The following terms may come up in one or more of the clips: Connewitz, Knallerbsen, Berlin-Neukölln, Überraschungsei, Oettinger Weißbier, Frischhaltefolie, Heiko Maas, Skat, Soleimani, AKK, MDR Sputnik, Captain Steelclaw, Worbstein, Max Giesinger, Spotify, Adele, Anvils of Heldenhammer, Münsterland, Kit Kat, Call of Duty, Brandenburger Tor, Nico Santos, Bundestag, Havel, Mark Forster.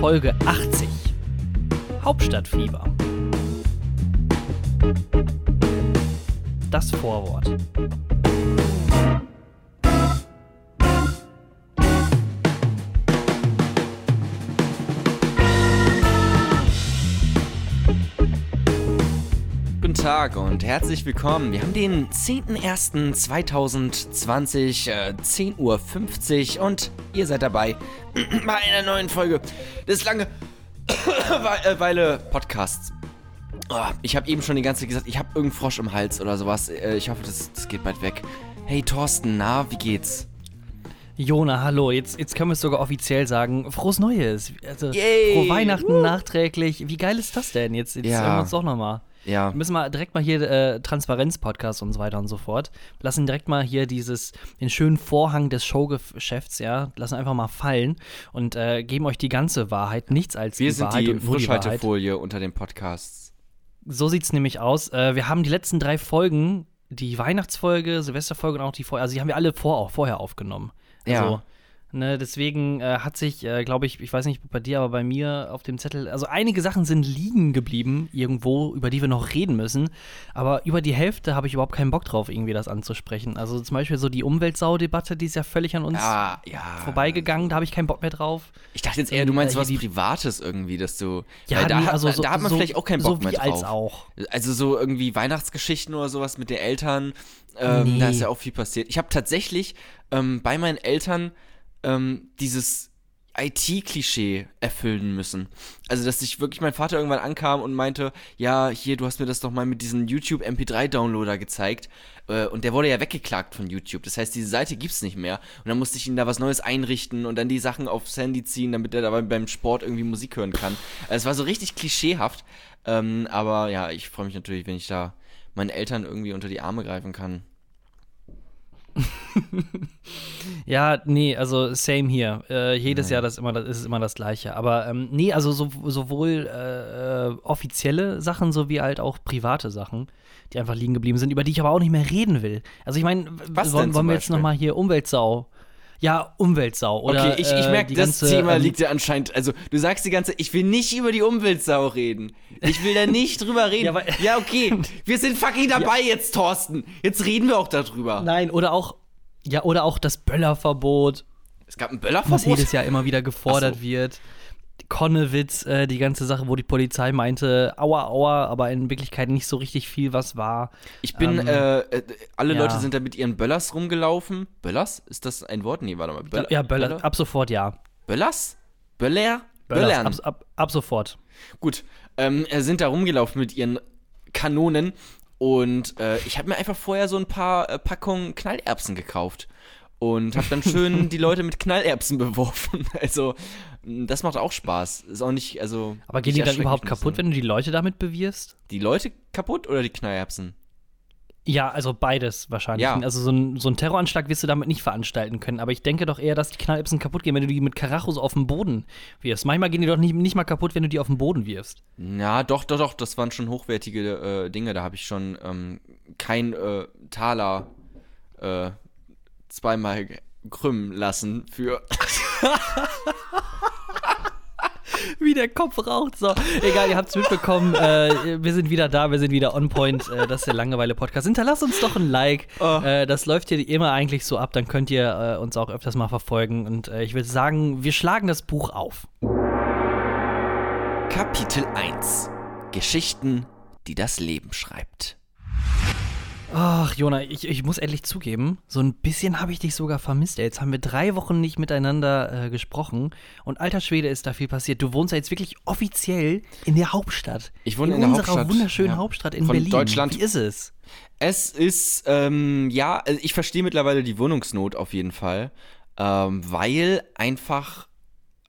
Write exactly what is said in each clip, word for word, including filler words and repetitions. Folge achtzig. Hauptstadtfieber. Das Vorwort. Guten Tag und herzlich willkommen. Wir haben den zehnten ersten zweitausendzwanzig, äh, zehn Uhr fünfzig und ihr seid dabei bei einer neuen Folge des Langeweile-Podcasts. Oh, ich habe eben schon die ganze Zeit gesagt, ich habe irgendeinen Frosch im Hals oder sowas. Ich hoffe, das, das geht bald weg. Hey Thorsten, na, wie geht's? Jona, hallo, jetzt, jetzt können wir es sogar offiziell sagen. Frohes Neues, also Yay. Frohe Weihnachten uh. nachträglich. Wie geil ist das denn? Jetzt, jetzt ja. hören wir uns doch nochmal. Ja. Wir müssen mal direkt mal hier äh, Transparenz-Podcast und so weiter und so fort. Lassen direkt mal hier dieses, den schönen Vorhang des Showgeschäfts, ja, lassen einfach mal fallen und äh, geben euch die ganze Wahrheit, nichts als die Wahrheit. Wir sind die Frischhaltefolie unter den Podcasts. So sieht's nämlich aus. Äh, wir haben die letzten drei Folgen, die Weihnachtsfolge, Silvesterfolge und auch die vorher, also die haben wir alle vor, vorher aufgenommen. Also, ja. Ne, deswegen äh, hat sich, äh, glaube ich, ich weiß nicht bei dir, aber bei mir auf dem Zettel, also einige Sachen sind liegen geblieben irgendwo, über die wir noch reden müssen, aber über die Hälfte habe ich überhaupt keinen Bock drauf, irgendwie das anzusprechen. Also zum Beispiel so die Umweltsau-Debatte, die ist ja völlig an uns ja, ja, vorbeigegangen, da habe ich keinen Bock mehr drauf. Ich dachte jetzt eher, du meinst äh, was die, Privates irgendwie, dass du, ja, da, nee, also hat, so, da hat man so, vielleicht auch keinen Bock so mehr drauf. So wie als auch. Also so irgendwie Weihnachtsgeschichten oder sowas mit den Eltern, ähm, nee. Da ist ja auch viel passiert. Ich habe tatsächlich ähm, bei meinen Eltern Ähm, dieses I T-Klischee erfüllen müssen. Also, dass sich wirklich mein Vater irgendwann ankam und meinte, ja, hier, du hast mir das doch mal mit diesem YouTube-M P drei Downloader gezeigt. Äh, und der wurde ja weggeklagt von YouTube. Das heißt, diese Seite gibt's nicht mehr. Und dann musste ich ihm da was Neues einrichten und dann die Sachen aufs Handy ziehen, damit er dabei beim Sport irgendwie Musik hören kann. Also, es war so richtig klischeehaft. Ähm, aber ja, ich freue mich natürlich, wenn ich da meinen Eltern irgendwie unter die Arme greifen kann. Ja, nee, also same hier. Äh, jedes Nein. Jahr das immer, das ist immer das Gleiche. Aber ähm, nee, also so, sowohl äh, offizielle Sachen sowie halt auch private Sachen, die einfach liegen geblieben sind, über die ich aber auch nicht mehr reden will. Also ich meine, w- wollen, wollen wir jetzt nochmal hier Umweltsau? Ja, Umweltsau. Oder, okay, ich, ich merke, äh, das ganze, Thema ähm, liegt ja anscheinend, also du sagst die ganze Zeit, ich will nicht über die Umweltsau reden. Ich will da nicht drüber reden. Ja, aber, ja, okay, wir sind fucking dabei ja. jetzt, Thorsten. Jetzt reden wir auch darüber. Nein, oder auch, ja, oder auch das Böllerverbot. Es gab ein Böllerverbot? Was jedes Jahr immer wieder gefordert so. wird. Connewitz, äh, die ganze Sache, wo die Polizei meinte, aua, aua, aber in Wirklichkeit nicht so richtig viel, was war. Ich bin, ähm, äh, alle ja. Leute sind da mit ihren Böllers rumgelaufen. Böllers? Ist das ein Wort? Nee, warte mal. Böller, ja, Böller, Böller, ab sofort, ja. Böllers? Böller? Böllern. Ab, ab, ab sofort. Gut, ähm, sind da rumgelaufen mit ihren Kanonen und äh, ich habe mir einfach vorher so ein paar äh, Packungen Knallerbsen gekauft. Und hab dann schön die Leute mit Knallerbsen beworfen. Also, das macht auch Spaß. Ist auch nicht, also. Aber gehen die dann überhaupt kaputt, wenn du die Leute damit bewirfst? Die Leute kaputt oder die Knallerbsen? Ja, also beides wahrscheinlich. Ja. Also, so ein, so ein Terroranschlag wirst du damit nicht veranstalten können. Aber ich denke doch eher, dass die Knallerbsen kaputt gehen, wenn du die mit Karachos auf den Boden wirfst. Manchmal gehen die doch nicht, nicht mal kaputt, wenn du die auf den Boden wirfst. Na, doch, doch, doch. Das waren schon hochwertige äh, Dinge. Da habe ich schon ähm, kein äh, Taler. Äh, zweimal krümmen lassen für... Wie der Kopf raucht, so. Egal, ihr habt's mitbekommen, äh, wir sind wieder da, wir sind wieder on point, äh, das ist der Langeweile-Podcast. Hinterlasst uns doch ein Like, oh. äh, das läuft hier immer eigentlich so ab, dann könnt ihr äh, uns auch öfters mal verfolgen und äh, ich würde sagen, wir schlagen das Buch auf. Kapitel eins. Geschichten, die das Leben schreibt. Ach, Jona, ich, ich muss ehrlich zugeben, so ein bisschen habe ich dich sogar vermisst. Jetzt haben wir drei Wochen nicht miteinander äh, gesprochen und alter Schwede, ist da viel passiert. Du wohnst ja jetzt wirklich offiziell in der Hauptstadt. Ich wohne in, in der Hauptstadt. In unserer wunderschönen ja. Hauptstadt in Von Berlin. Deutschland. Wie ist es? Es ist, ähm, ja, ich verstehe mittlerweile die Wohnungsnot auf jeden Fall, ähm, weil einfach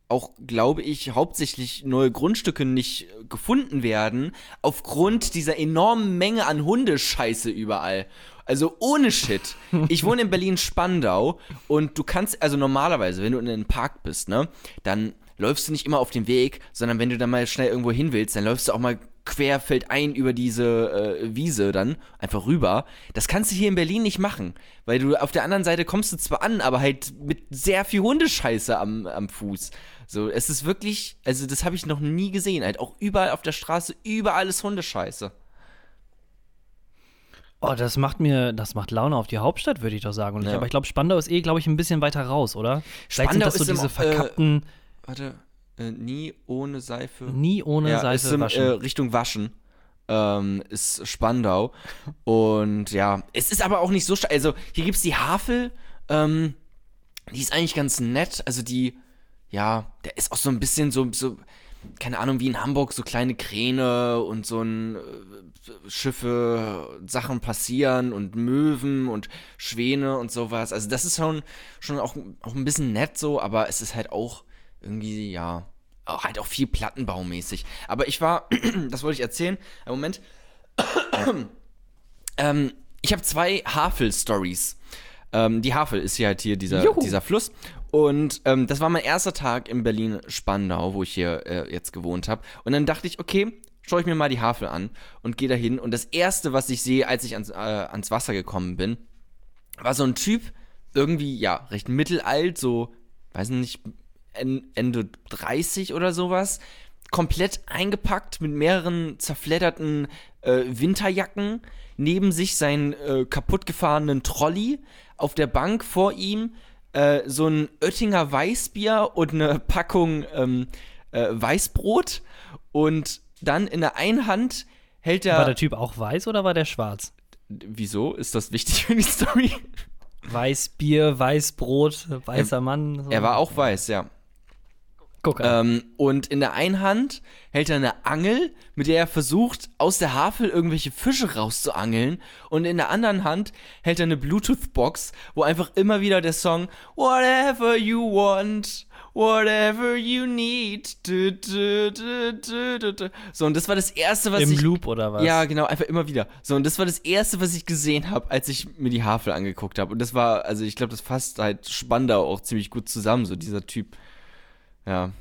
auch, glaube ich, hauptsächlich neue Grundstücke nicht gefunden werden, aufgrund dieser enormen Menge an Hundescheiße überall. Also ohne Shit. Ich wohne in Berlin-Spandau und du kannst, also normalerweise, wenn du in einem Park bist, ne, dann läufst du nicht immer auf den Weg, sondern wenn du dann mal schnell irgendwo hin willst, dann läufst du auch mal quer feldein über diese äh, Wiese dann, einfach rüber. Das kannst du hier in Berlin nicht machen, weil du auf der anderen Seite kommst du zwar an, aber halt mit sehr viel Hundescheiße am, am Fuß. So, es ist wirklich, also das habe ich noch nie gesehen, halt auch überall auf der Straße, überall ist Hundescheiße. Oh, das macht mir, das macht Laune auf die Hauptstadt, würde ich doch sagen. Und ja. ich, aber ich glaube, Spandau ist eh, glaube ich, ein bisschen weiter raus, oder? Vielleicht Spandau sind das so ist diese im, verkappten... Äh, warte... Nie ohne Seife. Nie ohne ja, Seife ist im, waschen. Äh, Richtung Waschen ähm, ist Spandau. Und ja, es ist aber auch nicht so stark. Also hier gibt es die Havel. Ähm, die ist eigentlich ganz nett. Also die, ja, der ist auch so ein bisschen so, so, keine Ahnung, wie in Hamburg, so kleine Kräne und so ein äh, Schiffe, Sachen passieren und Möwen und Schwäne und sowas. Also das ist schon, schon auch, auch ein bisschen nett so, aber es ist halt auch irgendwie, ja, auch halt auch viel plattenbaumäßig. Aber ich war, das wollte ich erzählen, im Moment, ähm, ich habe zwei Havel-Stories. Ähm, die Havel ist hier halt hier dieser, dieser Fluss. Und ähm, das war mein erster Tag in Berlin-Spandau, wo ich hier äh, jetzt gewohnt habe. Und dann dachte ich, okay, schaue ich mir mal die Havel an und gehe da hin. Und das Erste, was ich sehe, als ich ans, äh, ans Wasser gekommen bin, war so ein Typ, irgendwie, ja, recht mittelalt, so, weiß nicht, Ende dreißig oder sowas, komplett eingepackt mit mehreren zerfledderten äh, Winterjacken, neben sich seinen äh, kaputtgefahrenen Trolley, auf der Bank vor ihm äh, so ein Oettinger Weißbier und eine Packung ähm, äh, Weißbrot und dann in der einen Hand hält er... War der Typ auch weiß oder war der schwarz? Wieso? Ist das wichtig für die Story? Weißbier, Weißbrot, weißer er, Mann. So. Er war auch weiß, ja. Ähm, und in der einen Hand hält er eine Angel, mit der er versucht, aus der Havel irgendwelche Fische rauszuangeln. Und in der anderen Hand hält er eine Bluetooth-Box, wo einfach immer wieder der Song Whatever you want, whatever you need. Du, du, du, du, du, du. So, und das war das Erste, was Im ich... Im Loop oder was? Ja, genau, einfach immer wieder. So, und das war das Erste, was ich gesehen habe, als ich mir die Havel angeguckt habe. Und das war, also ich glaube, das fasst halt Spandau auch ziemlich gut zusammen, so dieser Typ. Ja.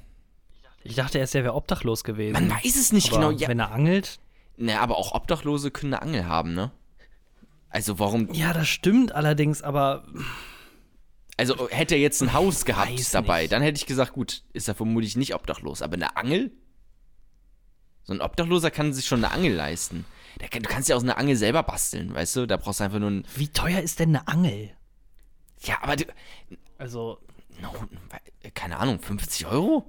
Ich dachte erst, er wäre obdachlos gewesen. Man weiß es nicht aber genau. Ja. Wenn er angelt. Na, aber auch Obdachlose können eine Angel haben, ne? Also warum... Ja, das stimmt allerdings, aber... Also hätte er jetzt ein Haus gehabt weiß dabei, nicht. Dann hätte ich gesagt, gut, ist er vermutlich nicht obdachlos. Aber eine Angel? So ein Obdachloser kann sich schon eine Angel leisten. Du kannst ja auch eine Angel selber basteln, weißt du? Da brauchst du einfach nur ein... Wie teuer ist denn eine Angel? Ja, aber du... Also... No, keine Ahnung, fünfzig Euro?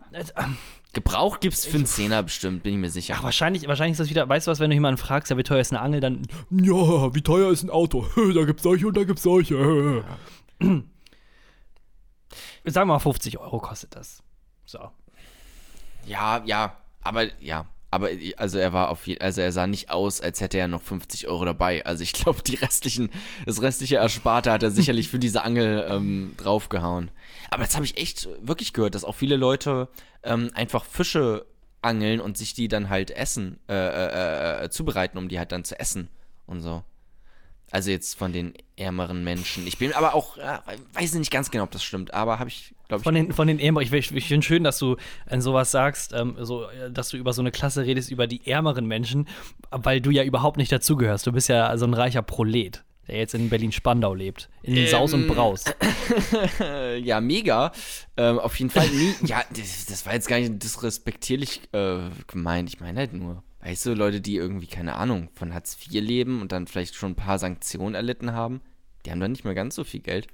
Gebraucht gibt's für einen Zehner bestimmt, bin ich mir sicher. Ach, wahrscheinlich, wahrscheinlich ist das wieder, weißt du was, wenn du jemanden fragst, ja, wie teuer ist eine Angel, dann, ja, wie teuer ist ein Auto? Da gibt's solche und da gibt's solche. Ja. Sagen wir mal, fünfzig Euro kostet das. So. Ja, ja, aber, ja. Aber also er war auf je- also er sah nicht aus, als hätte er noch fünfzig Euro dabei. Also ich glaube, die restlichen, das restliche Ersparte hat er sicherlich für diese Angel ähm, draufgehauen. Aber das habe ich echt wirklich gehört, dass auch viele Leute ähm, einfach Fische angeln und sich die dann halt essen, äh, äh, äh, zubereiten, um die halt dann zu essen und so. Also jetzt von den ärmeren Menschen. Ich bin aber auch, äh, weiß nicht ganz genau, ob das stimmt, aber habe ich Von den, von den Ärmeren, ich, ich, ich finde schön, dass du sowas sagst, ähm, so, dass du über so eine Klasse redest, über die ärmeren Menschen, weil du ja überhaupt nicht dazugehörst. Du bist ja so ein reicher Prolet, der jetzt in Berlin-Spandau lebt, in ähm, Saus und Braus. Ja, mega. Ähm, auf jeden Fall. Nie, ja, das, das war jetzt gar nicht disrespektierlich äh, gemeint. Ich meine halt nur, weißt du, Leute, die irgendwie, keine Ahnung, von Hartz vier leben und dann vielleicht schon ein paar Sanktionen erlitten haben, die haben dann nicht mehr ganz so viel Geld.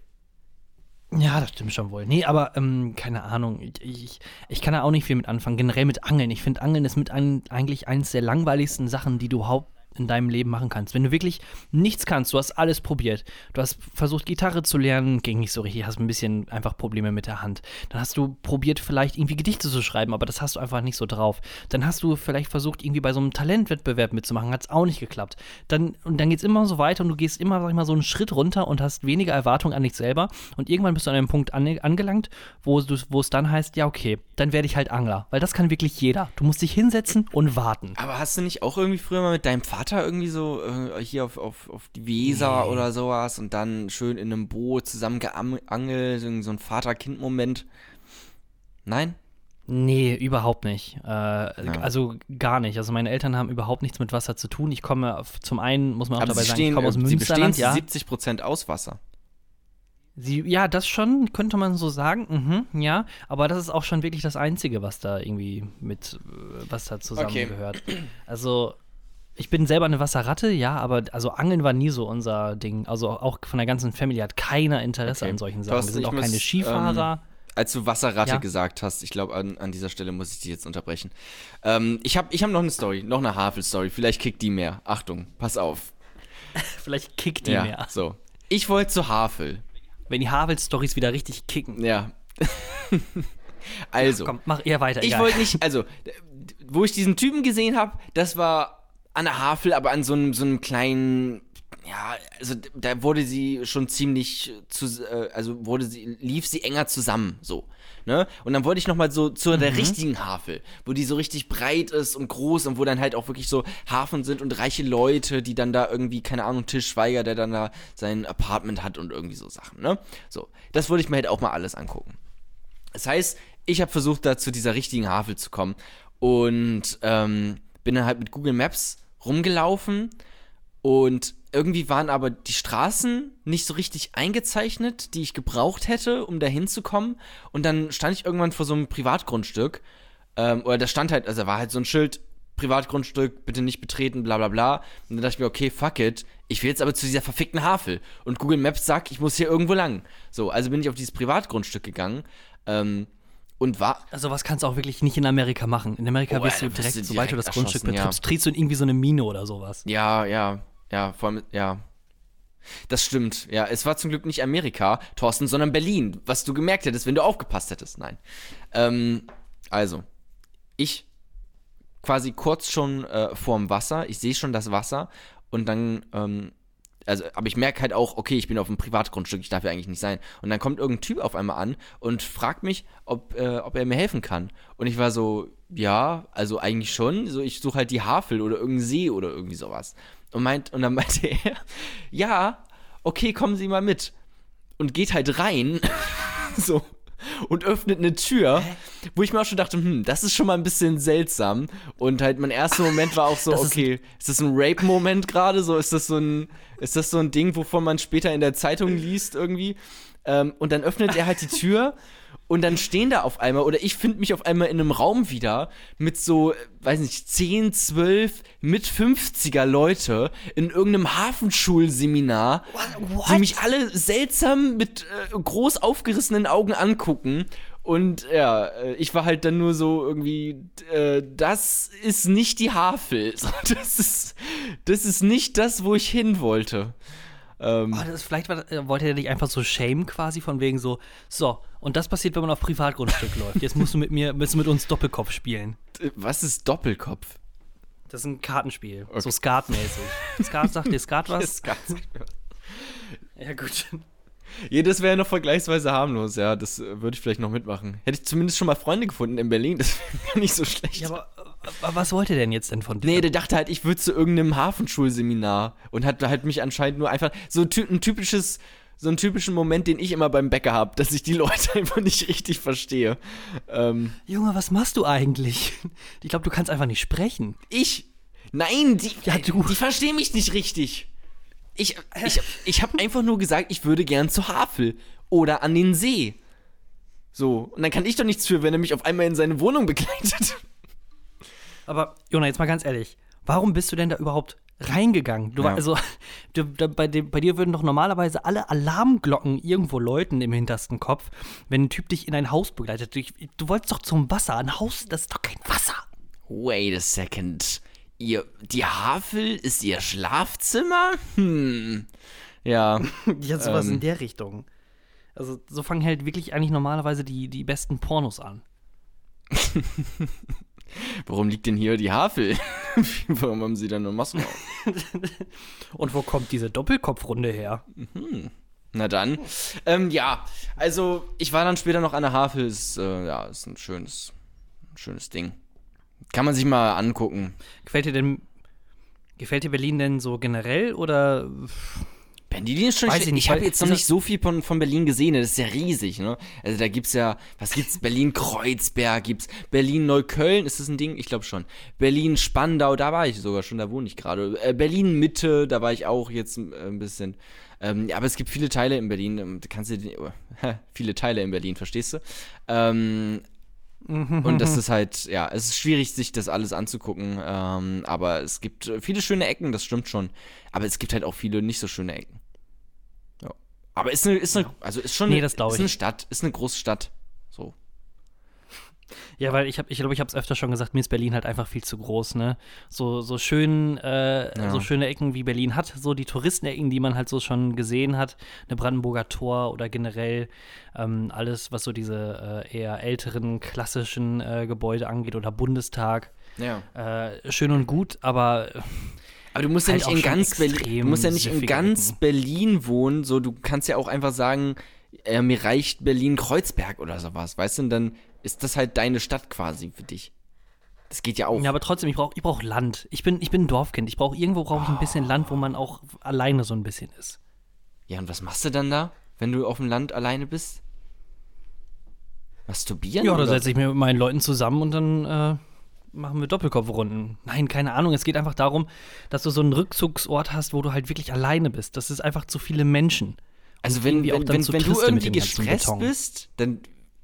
Ja, das stimmt schon wohl. Nee, aber ähm, keine Ahnung. Ich, ich, ich kann da auch nicht viel mit anfangen. Generell mit Angeln. Ich finde, Angeln ist mit ein, eigentlich eines der langweiligsten Sachen, die du überhaupt in deinem Leben machen kannst. Wenn du wirklich nichts kannst, du hast alles probiert. Du hast versucht, Gitarre zu lernen, ging nicht so richtig, hast ein bisschen einfach Probleme mit der Hand. Dann hast du probiert, vielleicht irgendwie Gedichte zu schreiben, aber das hast du einfach nicht so drauf. Dann hast du vielleicht versucht, irgendwie bei so einem Talentwettbewerb mitzumachen, hat es auch nicht geklappt. Dann, und dann geht es immer so weiter und du gehst immer, sag ich mal, so einen Schritt runter und hast weniger Erwartungen an dich selber und irgendwann bist du an einem Punkt an, angelangt, wo es dann heißt, ja okay, dann werde ich halt Angler, weil das kann wirklich jeder. Du musst dich hinsetzen und warten. Aber hast du nicht auch irgendwie früher mal mit deinem Vater irgendwie so äh, hier auf, auf, auf die Weser nee. oder sowas und dann schön in einem Boot zusammengeangelt, so ein Vater-Kind-Moment. Nein? Nee, überhaupt nicht. Äh, ja. Also gar nicht. Also meine Eltern haben überhaupt nichts mit Wasser zu tun. Ich komme, auf, zum einen muss man auch aber dabei sagen, ich komme aus Sie Münsterland. Sie bestehen zu siebzig Prozent aus Wasser. Sie, ja, das schon, könnte man so sagen, mhm, ja, aber das ist auch schon wirklich das Einzige, was da irgendwie mit Wasser zusammengehört. Okay. Also, ich bin selber eine Wasserratte, ja, aber also Angeln war nie so unser Ding. Also auch von der ganzen Familie hat keiner Interesse okay. an solchen Sachen. Wir sind auch muss, keine Skifahrer. Ähm Als du Wasserratte ja. gesagt hast, ich glaube, an, an dieser Stelle muss ich dich jetzt unterbrechen. Ähm, ich habe ich hab noch eine Story, noch eine Havel-Story. Vielleicht kickt die mehr. Achtung, pass auf. Vielleicht kickt die ja, mehr. So. Ich wollte zu Havel. Wenn die Havel-Stories wieder richtig kicken. Ja. Also. Ach, komm, mach eher weiter. Ich ja. wollte nicht, also, wo ich diesen Typen gesehen habe, das war an der Havel, aber an so einem, so einem kleinen... Ja, also da wurde sie schon ziemlich, zu, also wurde sie, lief sie enger zusammen, so, ne? Und dann wollte ich nochmal so zu der mhm. richtigen Havel, wo die so richtig breit ist und groß und wo dann halt auch wirklich so Hafen sind und reiche Leute, die dann da irgendwie, keine Ahnung, Til Schweiger, der dann da sein Apartment hat und irgendwie so Sachen, ne? So, das wollte ich mir halt auch mal alles angucken. Das heißt, ich habe versucht, da zu dieser richtigen Havel zu kommen und ähm, bin dann halt mit Google Maps rumgelaufen und irgendwie waren aber die Straßen nicht so richtig eingezeichnet, die ich gebraucht hätte, um da hinzukommen. Und dann stand ich irgendwann vor so einem Privatgrundstück. Ähm, oder da stand halt, also da war halt so ein Schild, Privatgrundstück, bitte nicht betreten, bla bla bla. Und dann dachte ich mir, okay, fuck it, ich will jetzt aber zu dieser verfickten Havel. Und Google Maps sagt, ich muss hier irgendwo lang. So, also bin ich auf dieses Privatgrundstück gegangen. Ähm, Und war. Also, was kannst du auch wirklich nicht in Amerika machen? In Amerika oh, bist du direkt, direkt, sobald du das Grundstück betrittst, ja. trittst du in irgendwie so eine Mine oder sowas. Ja, ja. Ja, vor allem, ja. Das stimmt, ja. Es war zum Glück nicht Amerika, Thorsten, sondern Berlin, was du gemerkt hättest, wenn du aufgepasst hättest. Nein. Ähm, also, ich quasi kurz schon äh, vorm Wasser, ich sehe schon das Wasser und dann, ähm, also, aber ich merke halt auch, okay, ich bin auf einem Privatgrundstück, ich darf ja eigentlich nicht sein. Und dann kommt irgendein Typ auf einmal an und fragt mich, ob, äh, ob er mir helfen kann. Und ich war so, ja, also eigentlich schon. So, ich suche halt die Havel oder irgendeinen See oder irgendwie sowas. Und, meint, und dann meinte er, ja, okay, kommen Sie mal mit. Und geht halt rein, so, und öffnet eine Tür, Hä? Wo ich mir auch schon dachte, hm, das ist schon mal ein bisschen seltsam. Und halt mein erster Moment war auch so, das okay, ist, ist das ein Rape-Moment gerade? So, ist das so ein, ist das so ein Ding, wovon man später in der Zeitung liest irgendwie? Ähm, und dann öffnet er halt die Tür. Und dann stehen da auf einmal, oder ich finde mich auf einmal in einem Raum wieder mit so, weiß nicht, zehn, zwölf, mit fünfziger Leute in irgendeinem Hafenschulseminar, What? Die mich alle seltsam mit äh, groß aufgerissenen Augen angucken. Und ja, ich war halt dann nur so irgendwie, äh, das ist nicht die Havel. Das ist, das ist nicht das, wo ich hin wollte. Ähm, oh, das ist, vielleicht war, wollte er dich einfach so shamen quasi, von wegen so, so, und das passiert, wenn man auf Privatgrundstück läuft. Jetzt musst du mit mir, willst du mit uns Doppelkopf spielen. Was ist Doppelkopf? Das ist ein Kartenspiel, okay. So Skat-mäßig. Skat sagt dir Skat was? Skat sagt mir was. Ja, gut. Ja, das wäre ja noch vergleichsweise harmlos, ja, das würde ich vielleicht noch mitmachen. Hätte ich zumindest schon mal Freunde gefunden in Berlin, das wäre gar nicht so schlecht. Ja, aber, aber was wollte der denn jetzt denn von dir? Nee, der dachte halt, ich würde zu irgendeinem Hafenschulseminar und hat halt mich anscheinend nur einfach, so ein typisches, so einen typischen Moment, den ich immer beim Bäcker habe, dass ich die Leute einfach nicht richtig verstehe. Ähm, Junge, was machst du eigentlich? Ich glaube, du kannst einfach nicht sprechen. Ich? Nein, die, ja, du. Die verstehen mich nicht richtig. Ich, ich, ich habe einfach nur gesagt, ich würde gern zur Havel oder an den See. So, und dann kann ich doch nichts für, wenn er mich auf einmal in seine Wohnung begleitet. Aber, Jona, jetzt mal ganz ehrlich, warum bist du denn da überhaupt reingegangen? Du, ja. also, du, da, bei, dem, bei dir würden doch normalerweise alle Alarmglocken irgendwo läuten im hintersten Kopf, wenn ein Typ dich in ein Haus begleitet. Du, du wolltest doch zum Wasser, ein Haus, das ist doch kein Wasser. Wait a second. Ihr, die Havel ist ihr Schlafzimmer? Hm. Ja. Ja, sowas ähm. in der Richtung. Also, so fangen halt wirklich eigentlich normalerweise die, die besten Pornos an. Warum liegt denn hier die Havel? Warum haben sie da nur Masken auf? Und wo kommt diese Doppelkopfrunde her? Mhm. Na dann. Ähm, ja, also, ich war dann später noch an der Havel. Ist, äh, ja, ist ein schönes, ein schönes Ding. Kann man sich mal angucken. Gefällt dir denn, gefällt dir Berlin denn so generell oder Berlin ist schon nicht, nicht. Ich habe jetzt noch nicht so viel von, von Berlin gesehen, das ist ja riesig, ne? Also da gibt's ja, was gibt's? Berlin-Kreuzberg gibt's, Berlin-Neukölln, ist das ein Ding? Ich glaube schon. Berlin-Spandau, da war ich sogar schon, da wohne ich gerade. Äh, Berlin-Mitte, da war ich auch jetzt ein bisschen. Ähm, ja, aber es gibt viele Teile in Berlin, kannst du oh, viele Teile in Berlin, verstehst du? Ähm, Und das ist halt, ja, es ist schwierig, sich das alles anzugucken, ähm, aber es gibt viele schöne Ecken, das stimmt schon, aber es gibt halt auch viele nicht so schöne Ecken. Ja. Aber ist eine, ist eine, also ist schon nee, das glaub ich. Ist eine Stadt, ist eine Großstadt, so. Ja, weil ich habe, ich glaube, ich habe es öfter schon gesagt, mir ist Berlin halt einfach viel zu groß, ne? So, so schön, äh, ja. so schöne Ecken wie Berlin hat, so die Touristenecken, die man halt so schon gesehen hat, eine Brandenburger Tor oder generell ähm, alles, was so diese äh, eher älteren, klassischen äh, Gebäude angeht oder Bundestag. Ja. Äh, schön und gut, aber Aber du musst halt ja nicht in ganz Berlin, du musst ja nicht in ganz Ecken. Berlin wohnen, so, du kannst ja auch einfach sagen, äh, mir reicht Berlin-Kreuzberg oder sowas, weißt du, und dann ist das halt deine Stadt quasi für dich. Das geht ja auch. Ja, aber trotzdem, ich brauche ich brauch Land. Ich bin, ich bin ein Dorfkind. Ich brauche irgendwo brauche ich ein bisschen oh. Land, wo man auch alleine so ein bisschen ist. Ja, und was machst du dann da, wenn du auf dem Land alleine bist? Masturbieren? Ja, da setze ich mir mit meinen Leuten zusammen und dann äh, machen wir Doppelkopfrunden. Nein, keine Ahnung. Es geht einfach darum, dass du so einen Rückzugsort hast, wo du halt wirklich alleine bist. Das ist einfach zu viele Menschen. Also wenn, wenn, wenn, wenn du irgendwie gestresst bist, dann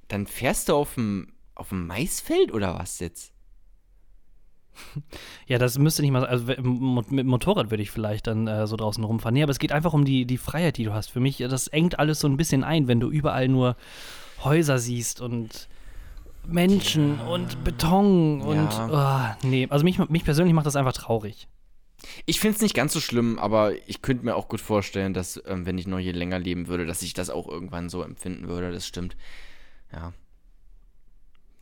Dann fährst du auf dem, auf dem Maisfeld oder was jetzt? Ja, das müsste nicht mal, also mit Motorrad würde ich vielleicht dann äh, so draußen rumfahren. Nee, aber es geht einfach um die, die Freiheit, die du hast. Für mich, das engt alles so ein bisschen ein, wenn du überall nur Häuser siehst und Menschen ja. und Beton und, ja. oh, nee, also mich, mich persönlich macht das einfach traurig. Ich finde es nicht ganz so schlimm, aber ich könnte mir auch gut vorstellen, dass, ähm, wenn ich noch hier länger leben würde, dass ich das auch irgendwann so empfinden würde, das stimmt. Ja.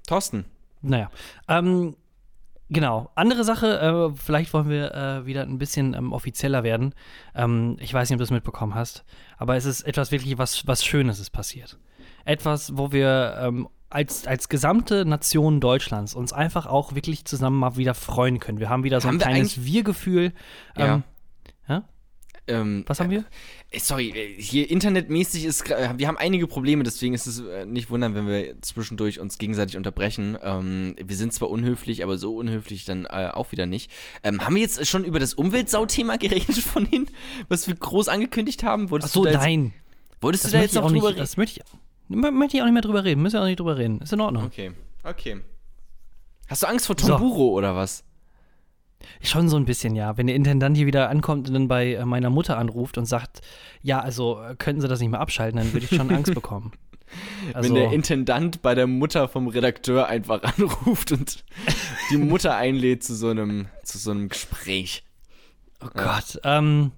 Thorsten. Naja. Ähm, genau. Andere Sache, äh, vielleicht wollen wir äh, wieder ein bisschen ähm, offizieller werden. Ähm, ich weiß nicht, ob du es mitbekommen hast, aber es ist etwas wirklich, was, was Schönes ist passiert. Etwas, wo wir ähm, als, als gesamte Nation Deutschlands uns einfach auch wirklich zusammen mal wieder freuen können. Wir haben wieder so haben ein wir kleines Wir-Gefühl. Ähm, ja. ja? Ähm, was haben wir? Äh, sorry, hier internetmäßig ist, wir haben einige Probleme, deswegen ist es nicht wundern, wenn wir zwischendurch uns gegenseitig unterbrechen. Ähm, wir sind zwar unhöflich, aber so unhöflich dann äh, auch wieder nicht. Ähm, haben wir jetzt schon über das Umweltsau-Thema geredet von hinten, was wir groß angekündigt haben? Wolltest Ach so, du nein. Jetzt, wolltest das du da jetzt noch drüber reden? Das möchte ich, möchte ich auch nicht mehr drüber reden, müssen wir auch nicht drüber reden. Ist in Ordnung. Okay, okay. Hast du Angst vor Tomburo so. oder was? Schon so ein bisschen, ja. Wenn der Intendant hier wieder ankommt und dann bei meiner Mutter anruft und sagt, ja, also könnten Sie das nicht mehr abschalten, dann würde ich schon Angst bekommen. Also, wenn der Intendant bei der Mutter vom Redakteur einfach anruft und die Mutter einlädt zu so einem, zu so einem Gespräch. Oh Gott, ja. ähm...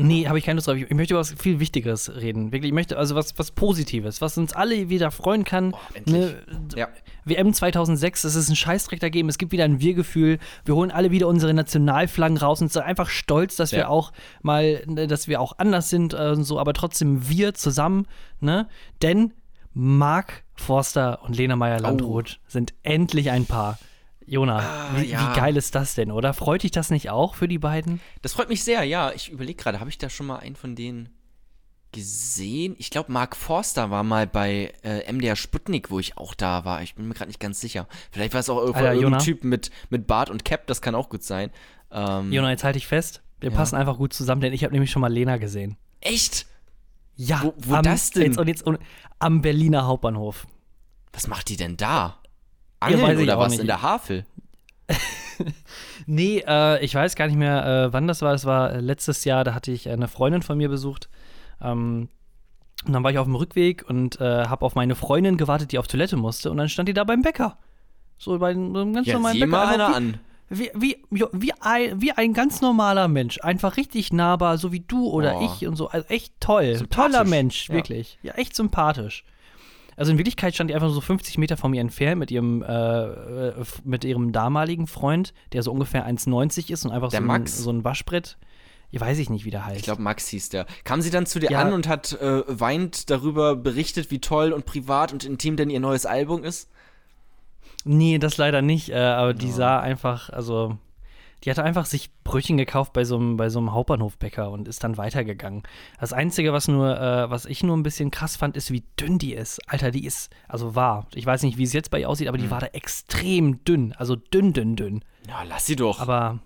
Nee, habe ich keine Lust drauf. Ich möchte über was viel Wichtigeres reden. Wirklich, ich möchte also was, was Positives, was uns alle wieder freuen kann. Oh, endlich. Ne, ja. W M zweitausendsechs, es ist ein Scheißdreck dagegen. Es gibt wieder ein Wir-Gefühl. Wir holen alle wieder unsere Nationalflaggen raus und sind einfach stolz, dass ja. wir auch mal, dass wir auch anders sind und so, aber trotzdem wir zusammen, ne? Denn Mark Forster und Lena Meyer-Landrut oh. sind endlich ein Paar. Jona, ah, wie, ja. wie geil ist das denn, oder? Freut dich das nicht auch für die beiden? Das freut mich sehr, ja. Ich überlege gerade, habe ich da schon mal einen von denen gesehen? Ich glaube, Mark Forster war mal bei äh, M D R Sputnik, wo ich auch da war. Ich bin mir gerade nicht ganz sicher. Vielleicht war es auch irgendwo irgendein Typ mit, mit Bart und Cap, das kann auch gut sein. Ähm, Jona, jetzt halte ich fest, wir ja. passen einfach gut zusammen, denn ich habe nämlich schon mal Lena gesehen. Echt? Ja. Wo, wo am, das denn? Jetzt, und jetzt, und, am Berliner Hauptbahnhof. Was macht die denn da? Angeln ja, oder was nicht. In der Havel? nee, äh, ich weiß gar nicht mehr, äh, wann das war. Das war äh, letztes Jahr, da hatte ich eine Freundin von mir besucht. Ähm, und dann war ich auf dem Rückweg und äh, habe auf meine Freundin gewartet, die auf Toilette musste. Und dann stand die da beim Bäcker. So bei einem ganz ja, normalen Bäcker. Mal einer an. Wie, wie, wie, wie, ein, wie ein ganz normaler Mensch. Einfach richtig nahbar, so wie du oder oh. ich und so. Also echt toll. Toller Mensch, ja. wirklich. Ja, echt sympathisch. Also in Wirklichkeit stand die einfach so fünfzig Meter von mir entfernt mit ihrem äh, mit ihrem damaligen Freund, der so ungefähr eins neunzig ist und einfach so ein, so ein Waschbrett. Ich weiß ich nicht, wie der heißt. Ich glaube, Max hieß der. Kam sie dann zu dir ja. an und hat äh, weint darüber berichtet, wie toll und privat und intim denn ihr neues Album ist? Nee, das leider nicht. Äh, aber die ja. sah einfach, also Die hatte einfach sich Brötchen gekauft bei so einem, bei so einem Hauptbahnhofbäcker und ist dann weitergegangen. Das Einzige, was nur, äh, was ich nur ein bisschen krass fand, ist, wie dünn die ist. Alter, die ist, also war, ich weiß nicht, wie es jetzt bei ihr aussieht, aber die mhm. war da extrem dünn. Also dünn, dünn, dünn. Ja, lass sie doch. Aber,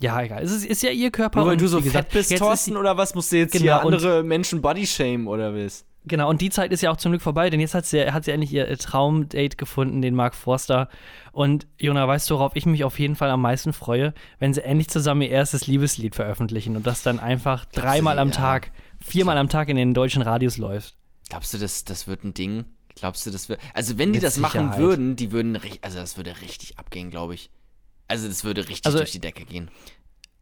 ja, egal. Es ist, ist ja ihr Körper. Nur weil und, du so fett bist, Thorsten, oder was? Musst du jetzt genau, hier andere Menschen bodyshamen oder was? Genau, und die Zeit ist ja auch zum Glück vorbei, denn jetzt hat sie, hat sie endlich ihr Traumdate gefunden, den Mark Forster. Und Jona, weißt du, worauf ich mich auf jeden Fall am meisten freue? Wenn sie endlich zusammen ihr erstes Liebeslied veröffentlichen und das dann einfach dreimal am Tag, viermal am Tag in den deutschen Radios läuft. Glaubst du, das, das wird ein Ding? Glaubst du, das wird. Also, wenn die das machen würden, die würden. Also, das würde richtig abgehen, glaube ich. Also, das würde richtig durch die Decke gehen.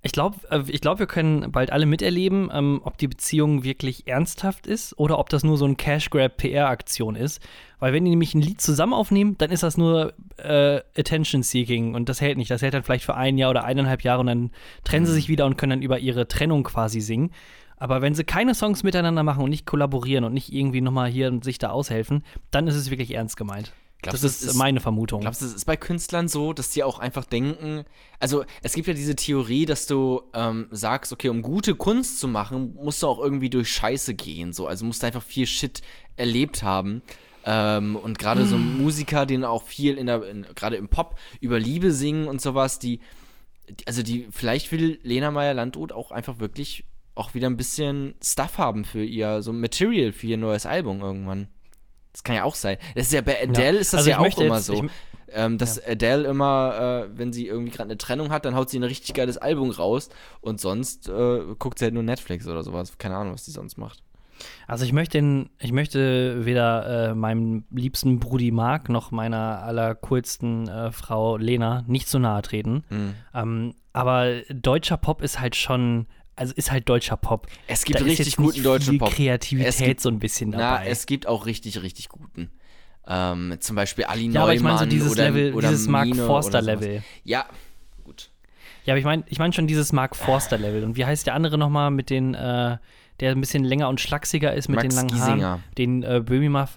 Ich glaube, ich glaub, wir können bald alle miterleben, ähm, ob die Beziehung wirklich ernsthaft ist oder ob das nur so ein Cash-Grab-P R-Aktion ist. Weil wenn die nämlich ein Lied zusammen aufnehmen, dann ist das nur äh, Attention-Seeking und das hält nicht. Das hält dann vielleicht für ein Jahr oder eineinhalb Jahre und dann trennen sie sich wieder und können dann über ihre Trennung quasi singen. Aber wenn sie keine Songs miteinander machen und nicht kollaborieren und nicht irgendwie nochmal hier und sich da aushelfen, dann ist es wirklich ernst gemeint. Glaubst, das ist, ist meine Vermutung. Glaubst du, das ist bei Künstlern so, dass die auch einfach denken, also es gibt ja diese Theorie, dass du ähm, sagst, okay, um gute Kunst zu machen, musst du auch irgendwie durch Scheiße gehen, so. Also musst du einfach viel Shit erlebt haben. Ähm, und gerade hm. so Musiker, denen auch viel, in der, in, gerade im Pop, über Liebe singen und sowas, die, also die, vielleicht will Lena Meyer-Landrut auch einfach wirklich auch wieder ein bisschen Stuff haben für ihr, so Material für ihr neues Album irgendwann. Das kann ja auch sein. Das ist ja bei Adele ja. ist das also ja auch immer jetzt, so. Ich, ähm, dass ja. Adele immer, äh, wenn sie irgendwie gerade eine Trennung hat, dann haut sie ein richtig geiles Album raus und sonst äh, guckt sie halt nur Netflix oder sowas. Keine Ahnung, was die sonst macht. Also ich möchte, den, ich möchte weder äh, meinem liebsten Brudi Mark noch meiner allercoolsten äh, Frau Lena nicht so nahe treten. Mhm. Ähm, aber deutscher Pop ist halt schon... Also ist halt deutscher Pop. Es gibt da richtig guten deutschen Pop. Kreativität es gibt, so ein bisschen dabei. Na, es gibt auch richtig, richtig guten. Ähm, zum Beispiel Ali ja, Neumann aber ich mein so dieses oder, Level, oder dieses Mark Forster Level. Ja, gut. Ja, aber ich meine, ich meine schon dieses Mark Forster Level. Und wie heißt der andere nochmal mit den, äh, der ein bisschen länger und schlaksiger ist mit Max den langen Giesinger. Haaren, den äh, Böhmimer.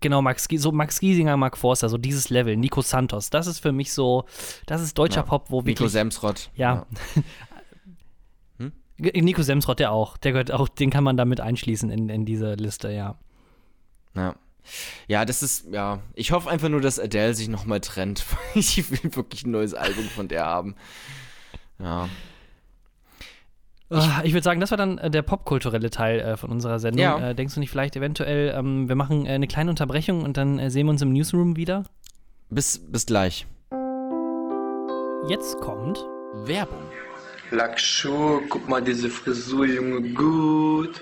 Genau, Max, so Max Giesinger, Mark Forster, so dieses Level. Nico Santos, das ist für mich so, das ist deutscher ja, Pop, wo wirklich. Nico Semsrott. Ja. ja. Nico Semsrott, der auch. Der gehört auch, den kann man damit einschließen in, in diese Liste, ja. Ja. Ja, das ist, ja. Ich hoffe einfach nur, dass Adele sich nochmal trennt. Ich will wirklich ein neues Album von der haben. Ja. Ich, ich würde sagen, das war dann der popkulturelle Teil äh, von unserer Sendung. Ja. Äh, denkst du nicht vielleicht eventuell, ähm, wir machen äh, eine kleine Unterbrechung und dann äh, sehen wir uns im Newsroom wieder? Bis, bis gleich. Jetzt kommt Werbung. Lackschuhe, guck mal diese Frisur, Junge, gut.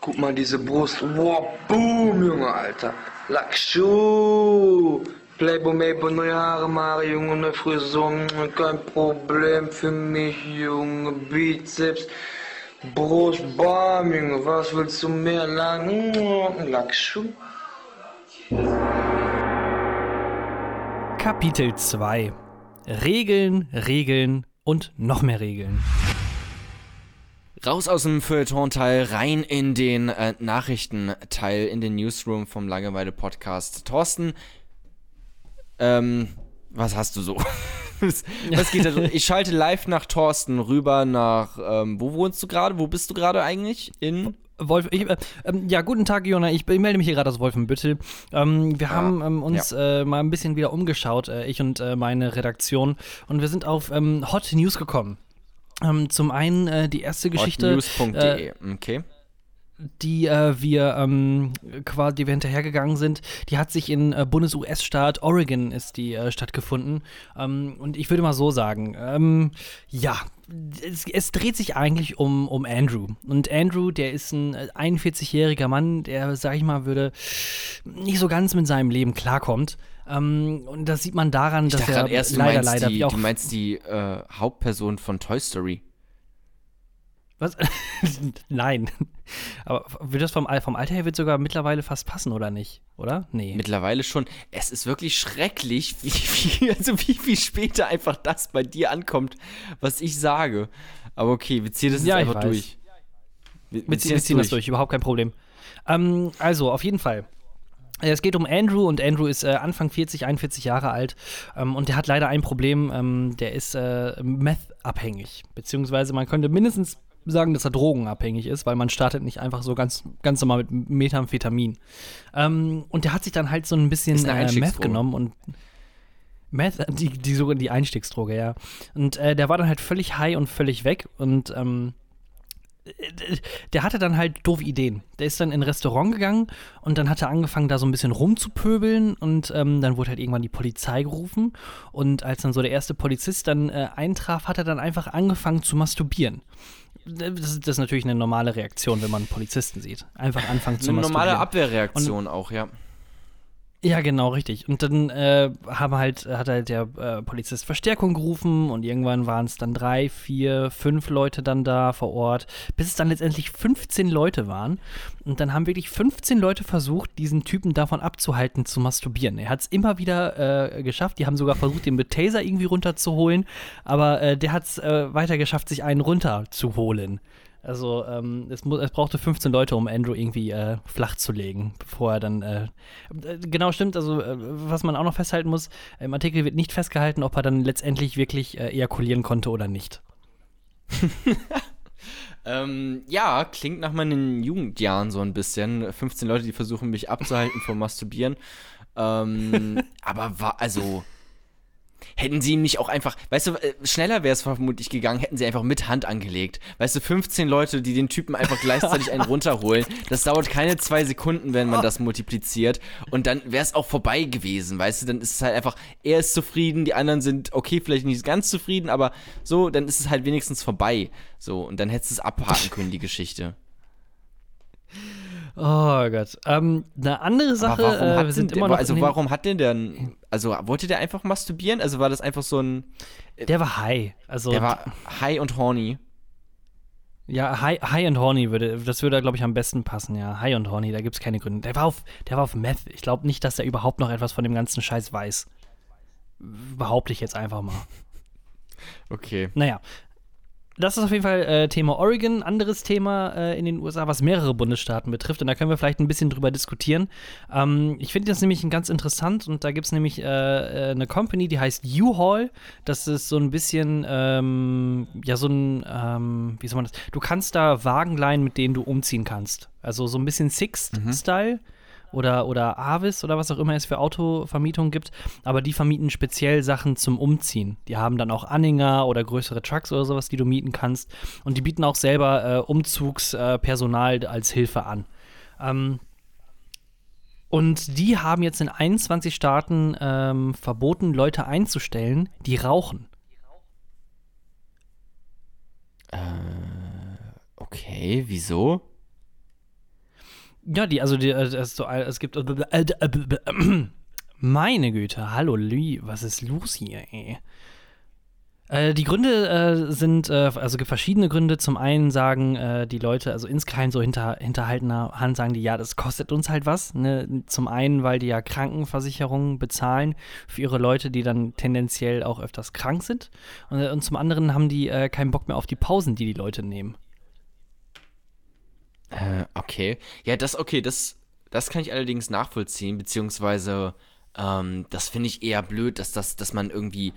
Guck mal diese Brust, wow, boom, Junge, Alter. Lackschuhe, Playboy, Maple, neue Haare, Mare, Junge, neue Frisur, kein Problem für mich, Junge. Bizeps, Brust, bam, Junge, was willst du mehr lang? Lackschuhe. Kapitel zwei. Regeln, Regeln. Und noch mehr Regeln. Raus aus dem Feuilleton-Teil, rein in den äh, Nachrichtenteil, in den Newsroom vom Langeweile-Podcast. Thorsten, ähm, was hast du so? was, was geht da so? Ich schalte live nach Thorsten rüber nach, ähm, wo wohnst du gerade? Wo bist du gerade eigentlich? In... Wolf, ich, äh, ähm, ja, guten Tag, Jona. Ich, ich melde mich hier gerade aus Wolfenbüttel. Ähm, wir ja, haben ähm, uns ja. äh, mal ein bisschen wieder umgeschaut, äh, ich und äh, meine Redaktion. Und wir sind auf ähm, Hot News gekommen. Ähm, zum einen äh, die erste Geschichte. hot news punkt de, äh, okay. Die äh, wir ähm, quasi, die wir hinterhergegangen sind, die hat sich in äh, Bundes-U S-Staat Oregon ist die äh, stattgefunden. Ähm, und ich würde mal so sagen, ähm, ja, es, es dreht sich eigentlich um, um Andrew. Und Andrew, der ist ein einundvierzigjähriger Mann, der, sag ich mal, würde nicht so ganz mit seinem Leben klarkommt. Ähm, und das sieht man daran, ich dass er erst, leider, meinst leider... Die, auch, du meinst die äh, Hauptperson von Toy Story? Was? Nein. Aber wird das vom, vom Alter her wird sogar mittlerweile fast passen, oder nicht? Oder? Nee. Mittlerweile schon. Es ist wirklich schrecklich, wie viel, also wie viel später einfach das bei dir ankommt, was ich sage. Aber okay, wir ziehen das jetzt ja, einfach durch. Wir, wir, wir ziehen das durch, überhaupt kein Problem. Ähm, also, auf jeden Fall. Es geht um Andrew und Andrew ist äh, Anfang vierzig, einundvierzig Jahre alt ähm, und der hat leider ein Problem, ähm, der ist äh, Meth-abhängig, beziehungsweise man könnte mindestens sagen, dass er drogenabhängig ist, weil man startet nicht einfach so ganz, ganz normal mit Methamphetamin. Ähm, und der hat sich dann halt so ein bisschen äh, Meth genommen und Meth, die, die, so, die Einstiegsdroge, ja. Und äh, der war dann halt völlig high und völlig weg und ähm, der hatte dann halt doofe Ideen. Der ist dann in ein Restaurant gegangen und dann hat er angefangen, da so ein bisschen rumzupöbeln und ähm, dann wurde halt irgendwann die Polizei gerufen und als dann so der erste Polizist dann äh, eintraf, hat er dann einfach angefangen zu masturbieren. Das, das ist natürlich eine normale Reaktion, wenn man einen Polizisten sieht. Einfach anfangen zu eine masturbieren. Eine normale Abwehrreaktion und, auch, ja. Ja, genau, richtig. Und dann äh, haben halt, hat halt der äh, Polizist Verstärkung gerufen und irgendwann waren es dann drei, vier, fünf Leute dann da vor Ort, bis es dann letztendlich fünfzehn Leute waren. Und dann haben wirklich fünfzehn Leute versucht, diesen Typen davon abzuhalten, zu masturbieren. Er hat es immer wieder äh, geschafft. Die haben sogar versucht, den mit Taser irgendwie runterzuholen. Aber äh, der hat es äh, weiter geschafft, sich einen runterzuholen. Also ähm, es, mu- es brauchte fünfzehn Leute, um Andrew irgendwie äh, flach zu legen, bevor er dann, äh, äh, genau stimmt, also äh, was man auch noch festhalten muss, im Artikel wird nicht festgehalten, ob er dann letztendlich wirklich äh, ejakulieren konnte oder nicht. ähm, ja, klingt nach meinen Jugendjahren so ein bisschen, fünfzehn Leute, die versuchen mich abzuhalten vom Masturbieren, ähm, aber war, also... Hätten sie ihn nicht auch einfach, weißt du, schneller wäre es vermutlich gegangen, hätten sie einfach mit Hand angelegt. Weißt du, fünfzehn Leute, die den Typen einfach gleichzeitig einen runterholen, das dauert keine zwei Sekunden, wenn man das multipliziert. Und dann wäre es auch vorbei gewesen, weißt du, dann ist es halt einfach, er ist zufrieden, die anderen sind, okay, vielleicht nicht ganz zufrieden, aber so, dann ist es halt wenigstens vorbei. So, und dann hättest du es abhaken können, die Geschichte. Oh Gott. Ähm, eine andere Sache, warum äh, wir sind den, immer noch... Also warum hat denn der... Also wollte der einfach masturbieren? Also war das einfach so ein... Äh, der war high. Also, der war high und horny. Ja, high, high und horny würde... Das würde, glaube ich, am besten passen, ja. High und horny, da gibt's keine Gründe. Der war auf, der war auf Meth. Ich glaube nicht, dass der überhaupt noch etwas von dem ganzen Scheiß weiß. Behaupte ich jetzt einfach mal. Okay. Naja. Das ist auf jeden Fall äh, Thema Oregon, anderes Thema äh, in den U S A, was mehrere Bundesstaaten betrifft. Und da können wir vielleicht ein bisschen drüber diskutieren. Ähm, ich finde das nämlich ganz interessant. Und da gibt es nämlich äh, eine Company, die heißt U-Haul. Das ist so ein bisschen, ähm, ja so ein, ähm, wie soll man das? Du kannst da Wagen leihen, mit denen du umziehen kannst. Also so ein bisschen Sixt-Style. Mhm. Oder, oder Avis oder was auch immer es für Autovermietung gibt, aber die vermieten speziell Sachen zum Umziehen. Die haben dann auch Anhänger oder größere Trucks oder sowas, die du mieten kannst und die bieten auch selber äh, Umzugspersonal äh, als Hilfe an. Ähm, und die haben jetzt in einundzwanzig Staaten ähm, verboten, Leute einzustellen, die rauchen. Äh, okay, wieso? Ja, die, also die, das so, es gibt, meine Güte, hallo Lee, was ist los hier, ey? Äh, die Gründe äh, sind, äh, also gibt verschiedene Gründe. Zum einen sagen äh, die Leute, also insgeheim so hinter hinterhaltener Hand sagen die, ja, das kostet uns halt was. Ne? Zum einen, weil die ja Krankenversicherungen bezahlen für ihre Leute, die dann tendenziell auch öfters krank sind. Und, und zum anderen haben die äh, keinen Bock mehr auf die Pausen, die die Leute nehmen. Äh, okay. Ja, das, okay, das, das kann ich allerdings nachvollziehen, beziehungsweise, ähm, das finde ich eher blöd, dass das, dass man irgendwie,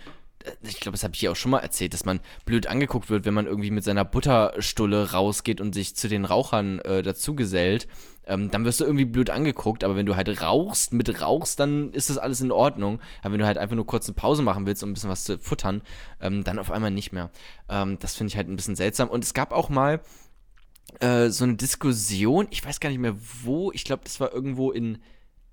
ich glaube, das habe ich hier auch schon mal erzählt, dass man blöd angeguckt wird, wenn man irgendwie mit seiner Butterstulle rausgeht und sich zu den Rauchern äh, dazu gesellt, ähm, dann wirst du irgendwie blöd angeguckt, aber wenn du halt rauchst, mit rauchst, dann ist das alles in Ordnung, aber wenn du halt einfach nur kurz eine Pause machen willst, um ein bisschen was zu futtern, ähm, dann auf einmal nicht mehr. Ähm, das finde ich halt ein bisschen seltsam und es gab auch mal so eine Diskussion, ich weiß gar nicht mehr wo, ich glaube, das war irgendwo in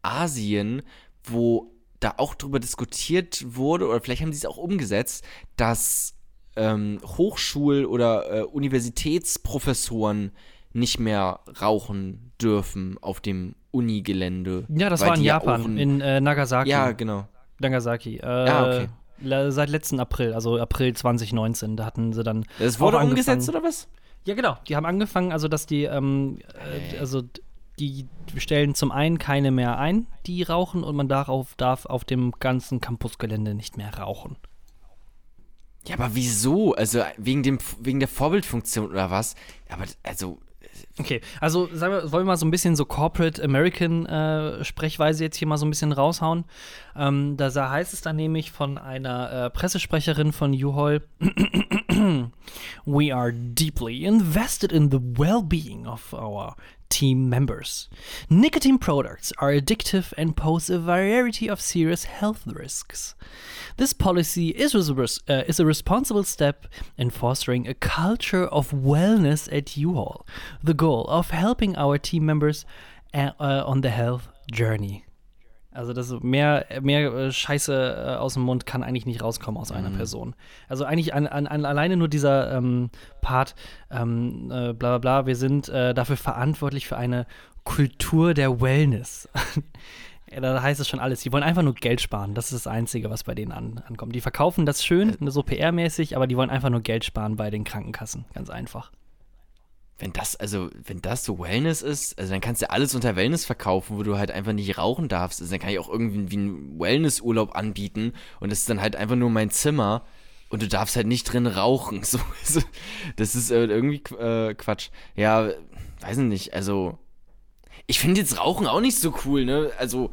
Asien, wo da auch drüber diskutiert wurde, oder vielleicht haben sie es auch umgesetzt, dass ähm, Hochschul- oder äh, Universitätsprofessoren nicht mehr rauchen dürfen auf dem Unigelände. Ja, das war in Japan, ja in, in äh, Nagasaki. Ja, genau. Nagasaki. Äh, ah, okay. Le- seit letzten April, also April zwanzig neunzehn, da hatten sie dann... Das wurde umgesetzt, oder was? Ja, genau. Die haben angefangen, also dass die, ähm, äh, also die stellen zum einen keine mehr ein, die rauchen, und man darauf darf auf dem ganzen Campusgelände nicht mehr rauchen. Ja, aber wieso? Also wegen dem, wegen der Vorbildfunktion oder was? Aber also Okay, also sagen wir, wollen wir mal so ein bisschen so Corporate American äh, Sprechweise jetzt hier mal so ein bisschen raushauen. Ähm, da heißt es dann nämlich von einer äh, Pressesprecherin von U-Haul, we are deeply invested in the well-being of our team members. Nicotine products are addictive and pose a variety of serious health risks. This policy is, res- uh, is a responsible step in fostering a culture of wellness at U-Haul, the goal of helping our team members a- uh, on the health journey. Also das mehr, mehr Scheiße aus dem Mund kann eigentlich nicht rauskommen aus einer mhm. Person. Also eigentlich an, an, an alleine nur dieser ähm, Part, ähm, äh, bla bla bla, wir sind äh, dafür verantwortlich für eine Kultur der Wellness. Ja, da heißt es schon alles. Die wollen einfach nur Geld sparen. Das ist das Einzige, was bei denen an, ankommt. Die verkaufen das schön, so P R-mäßig, aber die wollen einfach nur Geld sparen bei den Krankenkassen. Ganz einfach. Wenn das, also, wenn das so Wellness ist, also dann kannst du alles unter Wellness verkaufen, wo du halt einfach nicht rauchen darfst. Also dann kann ich auch irgendwie einen Wellnessurlaub anbieten und das ist dann halt einfach nur mein Zimmer und du darfst halt nicht drin rauchen. So, also, das ist irgendwie äh, Quatsch. Ja, weiß nicht, also ich finde jetzt Rauchen auch nicht so cool, ne? Also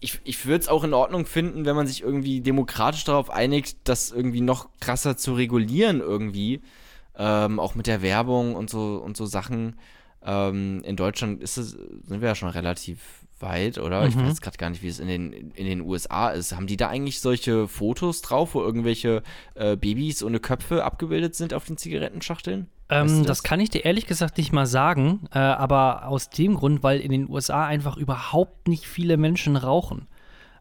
ich, ich würde es auch in Ordnung finden, wenn man sich irgendwie demokratisch darauf einigt, das irgendwie noch krasser zu regulieren irgendwie. Ähm, auch mit der Werbung und so und so Sachen. Ähm, in Deutschland ist es, sind wir ja schon relativ weit, oder? Mhm. Ich weiß gerade gar nicht, wie es in den, in den U S A ist. Haben die da eigentlich solche Fotos drauf, wo irgendwelche äh, Babys ohne Köpfe abgebildet sind auf den Zigarettenschachteln? Ähm, weißt du das? Das kann ich dir ehrlich gesagt nicht mal sagen, äh, aber aus dem Grund, weil in den U S A einfach überhaupt nicht viele Menschen rauchen.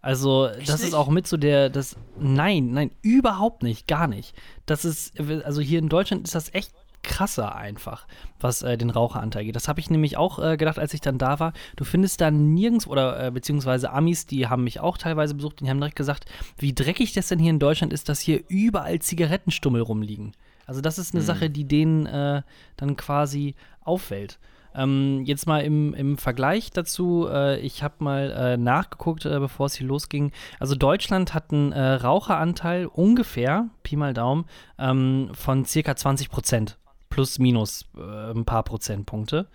Also, richtig? Das ist auch mit so der, das, nein, nein, überhaupt nicht, gar nicht. Das ist, also hier in Deutschland ist das echt krasser einfach, was äh, den Raucheranteil geht. Das habe ich nämlich auch äh, gedacht, als ich dann da war. Du findest da nirgends, oder äh, beziehungsweise Amis, die haben mich auch teilweise besucht, die haben direkt gesagt, wie dreckig das denn hier in Deutschland ist, dass hier überall Zigarettenstummel rumliegen. Also das ist eine hm. Sache, die denen äh, dann quasi auffällt. Ähm, jetzt mal im, im Vergleich dazu, äh, ich habe mal äh, nachgeguckt, äh, bevor es hier losging. Also Deutschland hat einen äh, Raucheranteil ungefähr, Pi mal Daumen, ähm, von circa zwanzig Prozent, plus minus äh, ein paar Prozentpunkte.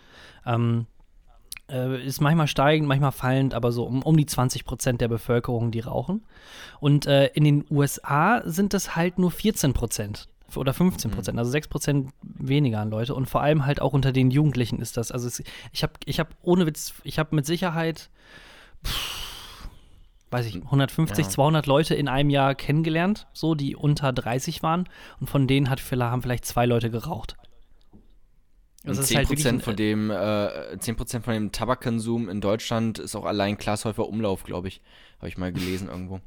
Ähm, äh, ist manchmal steigend, manchmal fallend, aber so um, um die zwanzig Prozent der Bevölkerung, die rauchen. Und äh, in den U S A sind das halt nur vierzehn Prozent. Oder fünfzehn Prozent, mhm. also sechs Prozent weniger an Leute. Und vor allem halt auch unter den Jugendlichen ist das. Also es, ich habe ich hab ohne Witz, ich habe mit Sicherheit, pff, weiß ich, hundertfünfzig, ja. zweihundert Leute in einem Jahr kennengelernt, so, die unter dreißig waren. Und von denen hat, haben vielleicht zwei Leute geraucht. Also zehn Prozent, halt wirklich, von dem, äh, zehn Prozent von dem Tabakkonsum in Deutschland ist auch allein Glashäufer Umlauf, glaube ich. Habe ich mal gelesen irgendwo.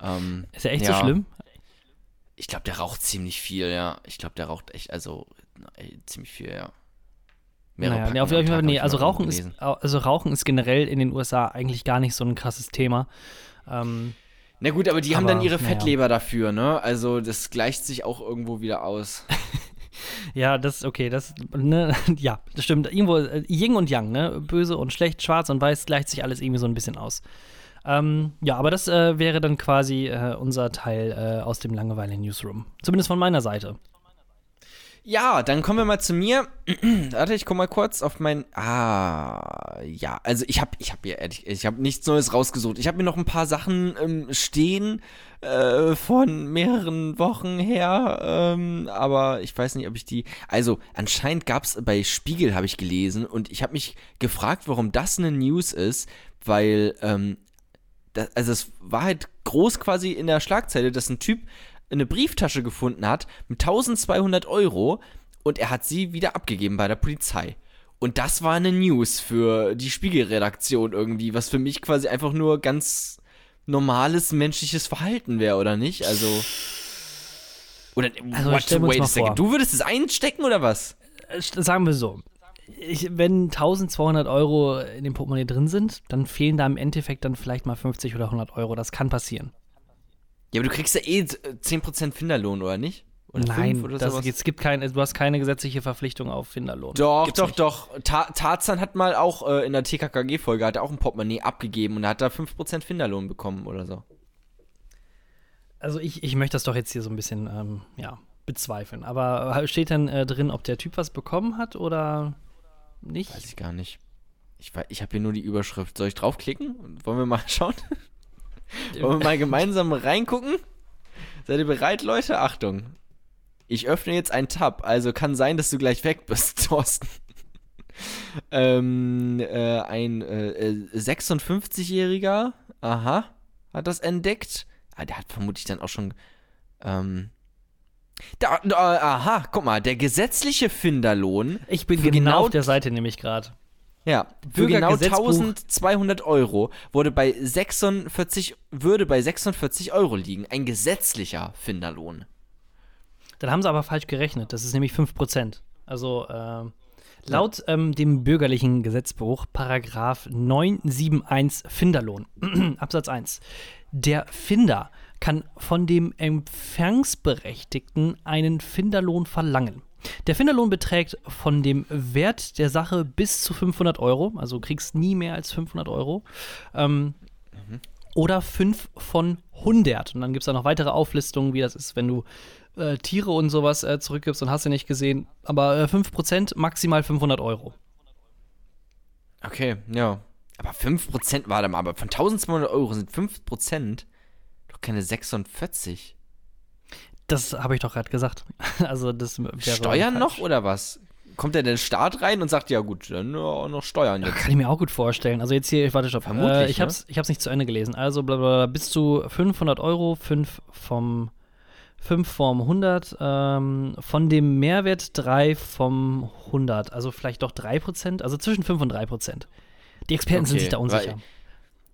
Ähm, ist ja echt ja. so schlimm. Ich glaube, der raucht ziemlich viel, ja. Ich glaube, der raucht echt, also ey, ziemlich viel, ja. Mehrere naja, nee, auf jeden Fall, nee, also Rauchen ist, also Rauchen ist generell in den U S A eigentlich gar nicht so ein krasses Thema. Ähm, Na gut, aber die aber, haben dann ihre Fettleber ja. dafür, ne? Also das gleicht sich auch irgendwo wieder aus. Ja, das, okay, das, ne, ja, das stimmt. Irgendwo, Yin und Yang, ne? Böse und schlecht, schwarz und weiß, gleicht sich alles irgendwie so ein bisschen aus. Ähm, ja, aber das äh, wäre dann quasi äh, unser Teil äh, aus dem Langeweile-Newsroom. Zumindest von meiner Seite. Ja, dann kommen wir mal zu mir. Warte, ich guck mal kurz auf mein... Ah, ja, also ich hab, ich hab hier ehrlich, ich hab nichts Neues rausgesucht. Ich hab mir noch ein paar Sachen ähm, stehen äh, von mehreren Wochen her, ähm, aber ich weiß nicht, ob ich die... Also, anscheinend gab's bei Spiegel, habe ich gelesen, und ich habe mich gefragt, warum das eine News ist, weil... Ähm, Das, also es war halt groß quasi in der Schlagzeile, dass ein Typ eine Brieftasche gefunden hat mit zwölfhundert Euro und er hat sie wieder abgegeben bei der Polizei. Und das war eine News für die Spiegelredaktion irgendwie, was für mich quasi einfach nur ganz normales menschliches Verhalten wäre, oder nicht? Also, oder also what, wait a second, du würdest es einstecken oder was? Sagen wir so. Ich, wenn zwölfhundert Euro in dem Portemonnaie drin sind, dann fehlen da im Endeffekt dann vielleicht mal fünfzig oder hundert Euro. Das kann passieren. Ja, aber du kriegst ja eh zehn Prozent Finderlohn, oder nicht? Oder nein, oder das, es gibt keine, du hast keine gesetzliche Verpflichtung auf Finderlohn. Doch, gibt's doch, nicht. doch. Ta- Tarzan hat mal auch äh, in der T K K G-Folge hat er auch ein Portemonnaie abgegeben und hat da fünf Prozent Finderlohn bekommen oder so. Also ich, ich möchte das doch jetzt hier so ein bisschen, ähm, ja, bezweifeln. Aber steht dann äh, drin, ob der Typ was bekommen hat oder nicht? Weiß ich gar nicht. Ich, ich habe hier nur die Überschrift. Soll ich draufklicken? Wollen wir mal schauen? Wollen wir mal gemeinsam reingucken? Seid ihr bereit, Leute? Achtung. Ich öffne jetzt einen Tab, also kann sein, dass du gleich weg bist, Thorsten. ähm, äh, ein äh, sechsundfünfzigjähriger, aha, hat das entdeckt. Ah, der hat vermutlich dann auch schon, ähm, da, da, aha, guck mal, der gesetzliche Finderlohn. Ich bin genau, genau auf der Seite nämlich gerade. Ja, für Bürger- genau zwölfhundert Euro wurde bei sechsundvierzig, würde bei sechsundvierzig Euro liegen. Ein gesetzlicher Finderlohn. Dann haben sie aber falsch gerechnet. Das ist nämlich fünf Prozent. Also äh, laut ja. ähm, dem bürgerlichen Gesetzbuch, Paragraph neunhunderteinundsiebzig Finderlohn, Absatz eins. Der Finder kann von dem Empfangsberechtigten einen Finderlohn verlangen. Der Finderlohn beträgt von dem Wert der Sache bis zu fünfhundert Euro, also kriegst nie mehr als fünfhundert Euro, ähm, mhm. oder fünf von hundert. Und dann gibt es da noch weitere Auflistungen, wie das ist, wenn du äh, Tiere und sowas äh, zurückgibst und hast du nicht gesehen. Aber äh, fünf Prozent, maximal fünfhundert Euro. Okay, ja. Aber fünf Prozent, warte mal, aber von zwölfhundert Euro sind fünf Prozent doch keine sechsundvierzig. Das habe ich doch gerade gesagt. Also das Steuern noch oder was? Kommt denn der Staat rein und sagt, ja gut, dann auch noch Steuern jetzt? Kann ich mir auch gut vorstellen. Also jetzt hier, ich warte schon. Vermutlich, äh, ich ne? hab's, ich hab's nicht zu Ende gelesen. Also blablabla, bis zu fünfhundert Euro, fünf vom hundert, ähm, von dem Mehrwert drei vom hundert. Also vielleicht doch drei Prozent, also zwischen fünf und drei Prozent. Die Experten okay, sind sich da unsicher.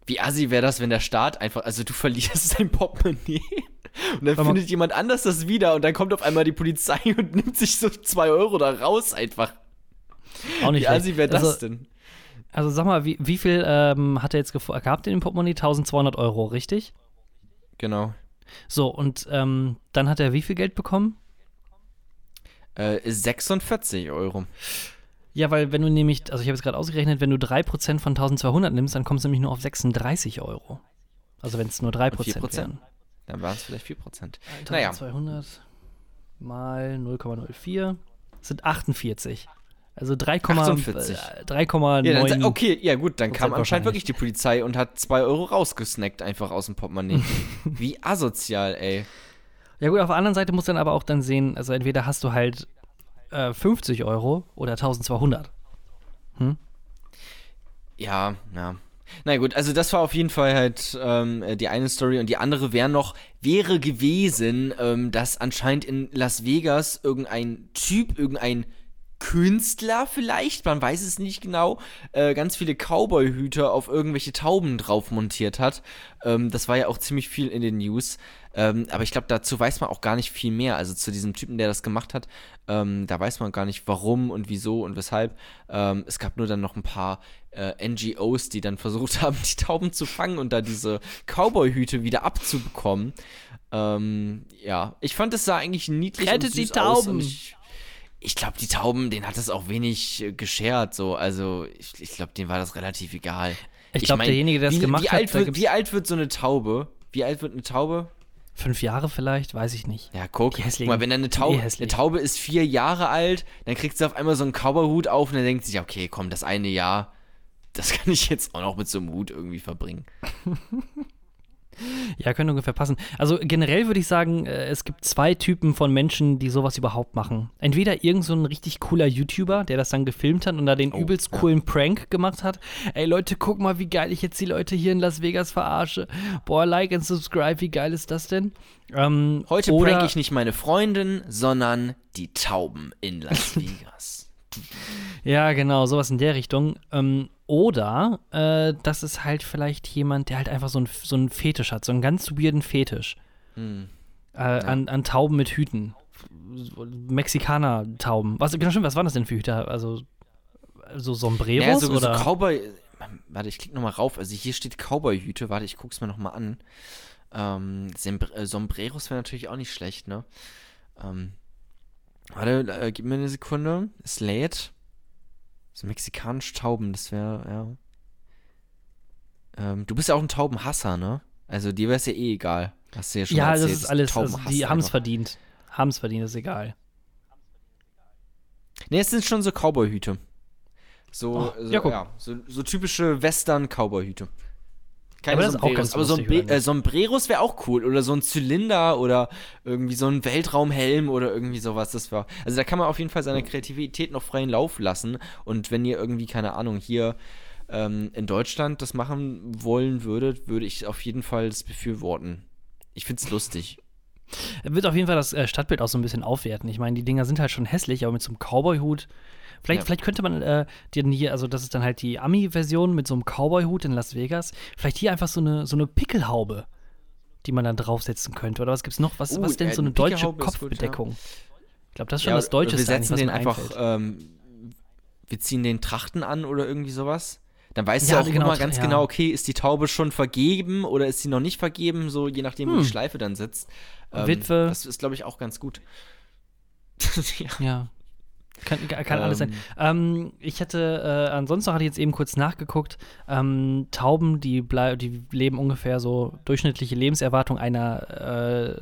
Wie assi wäre das, wenn der Staat einfach, also du verlierst dein Portemonnaie und dann findet jemand anders das wieder und dann kommt auf einmal die Polizei und nimmt sich so zwei Euro da raus einfach. Auch nicht. Wie assi wäre das also, denn? Also sag mal, wie, wie viel ähm, hat er jetzt ge- gehabt in dem Portemonnaie? zwölfhundert Euro, richtig? Genau. So, und ähm, dann hat er wie viel Geld bekommen? Äh, sechsundvierzig Euro. Ja, weil wenn du nämlich, also ich habe es gerade ausgerechnet, wenn du drei Prozent von zwölfhundert nimmst, dann kommst du nämlich nur auf sechsunddreißig Euro. Also wenn es nur drei Prozent wären. Dann waren es vielleicht vier Prozent. zwölfhundert mal null Komma null vier sind achtundvierzig. Also drei Komma neun. Ja, okay, ja gut, dann kam anscheinend wirklich die Polizei und hat zwei Euro rausgesnackt einfach aus dem Portemonnaie. Wie asozial, ey. Ja gut, auf der anderen Seite musst du dann aber auch dann sehen, also entweder hast du halt fünfzig Euro oder zwölfhundert. Hm? Ja, ja. Na gut, also das war auf jeden Fall halt ähm, die eine Story und die andere wäre noch, wäre gewesen, ähm, dass anscheinend in Las Vegas irgendein Typ, irgendein Künstler vielleicht, man weiß es nicht genau, äh, ganz viele Cowboy-Hüte auf irgendwelche Tauben drauf montiert hat. Ähm, das war ja auch ziemlich viel in den News. Ähm, aber ich glaube, dazu weiß man auch gar nicht viel mehr. Also zu diesem Typen, der das gemacht hat, ähm, da weiß man gar nicht, warum und wieso und weshalb. Ähm, es gab nur dann noch ein paar äh, N G Os, die dann versucht haben, die Tauben zu fangen und da diese Cowboy-Hüte wieder abzubekommen. Ähm, ja, ich fand, es sah eigentlich niedlich und süß aus. Rettet die Tauben! Ich glaube, die Tauben, denen hat das auch wenig äh, geschert, so. Also, ich, ich glaube, denen war das relativ egal. Ich glaube, ich mein, derjenige, der das gemacht wie alt hat. Wird, wie alt wird so eine Taube? Wie alt wird eine Taube? Fünf Jahre vielleicht, weiß ich nicht. Ja, guck, guck mal, wenn dann eine Taube, eine Taube ist vier Jahre alt, dann kriegt sie auf einmal so einen Cowboy-Hut auf und dann denkt sie sich, okay, komm, das eine Jahr, das kann ich jetzt auch noch mit so einem Hut irgendwie verbringen. Ja, könnte ungefähr passen. Also generell würde ich sagen, es gibt zwei Typen von Menschen, die sowas überhaupt machen. Entweder irgend so ein richtig cooler YouTuber, der das dann gefilmt hat und da den oh, übelst coolen ja. Prank gemacht hat. Ey Leute, guck mal, wie geil ich jetzt die Leute hier in Las Vegas verarsche. Boah, like and subscribe, wie geil ist das denn? Ähm, Heute prank ich nicht meine Freundin, sondern die Tauben in Las Vegas. Ja, genau, sowas in der Richtung. Ähm, Oder äh, das ist halt vielleicht jemand, der halt einfach so einen so einen Fetisch hat, so einen ganz weirden Fetisch. Hm. Äh, ja. an, an Tauben mit Hüten. Mexikaner-Tauben. Was, genau, stimmt, was waren das denn für Hüte? Also so Sombreros naja, so, oder? So Cowboy. Warte, ich klicke nochmal rauf. Also hier steht Cowboy-Hüte. Warte, ich guck's mir nochmal an. Ähm, Sombreros wäre natürlich auch nicht schlecht, ne? Ähm, warte, äh, gib mir eine Sekunde. Es lädt. So mexikanisch Tauben, das wäre, ja. Ähm, du bist ja auch ein Taubenhasser, ne? Also dir wäre es ja eh egal. Hast du ja schon ja, erzählt. Ja, das ist alles, also die haben es verdient. haben es verdient, ist egal. Ne, es sind schon so Cowboy-Hüte. So, oh, so, ja, ja, so, so typische Western-Cowboy-Hüte. Keine aber Sombreros, aber so ein Be- äh, Sombreros wäre auch cool. Oder so ein Zylinder oder irgendwie so ein Weltraumhelm oder irgendwie sowas. Das war, also da kann man auf jeden Fall seine Kreativität noch freien Lauf lassen. Und wenn ihr irgendwie, keine Ahnung, hier ähm, in Deutschland das machen wollen würdet, würde ich auf jeden Fall das befürworten. Ich find's lustig. Wird auf jeden Fall das äh, Stadtbild auch so ein bisschen aufwerten. Ich meine, die Dinger sind halt schon hässlich, aber mit so einem Cowboy-Hut. Vielleicht, ja. vielleicht könnte man äh, den hier, also das ist dann halt die Ami-Version mit so einem Cowboy-Hut in Las Vegas, vielleicht hier einfach so eine, so eine Pickelhaube, die man dann draufsetzen könnte. Oder was gibt's noch? Was, oh, was ist denn äh, so eine deutsche Pickelhaube Kopfbedeckung? Gut, ja. Ich glaube, das ist schon ja, das Deutsche. Wir setzen den einfach, ähm, wir ziehen den Trachten an oder irgendwie sowas. Dann weißt ja, du auch genau, immer ganz ja. genau, okay, ist die Taube schon vergeben oder ist sie noch nicht vergeben, so je nachdem, hm. wo die Schleife dann sitzt. Ähm, Witwe. Das ist, glaube ich, auch ganz gut. ja. ja. Kann, kann ähm, alles sein. Ähm, ich hätte, äh, ansonsten hatte ich jetzt eben kurz nachgeguckt, ähm, Tauben, die, blei- die leben ungefähr so durchschnittliche Lebenserwartung einer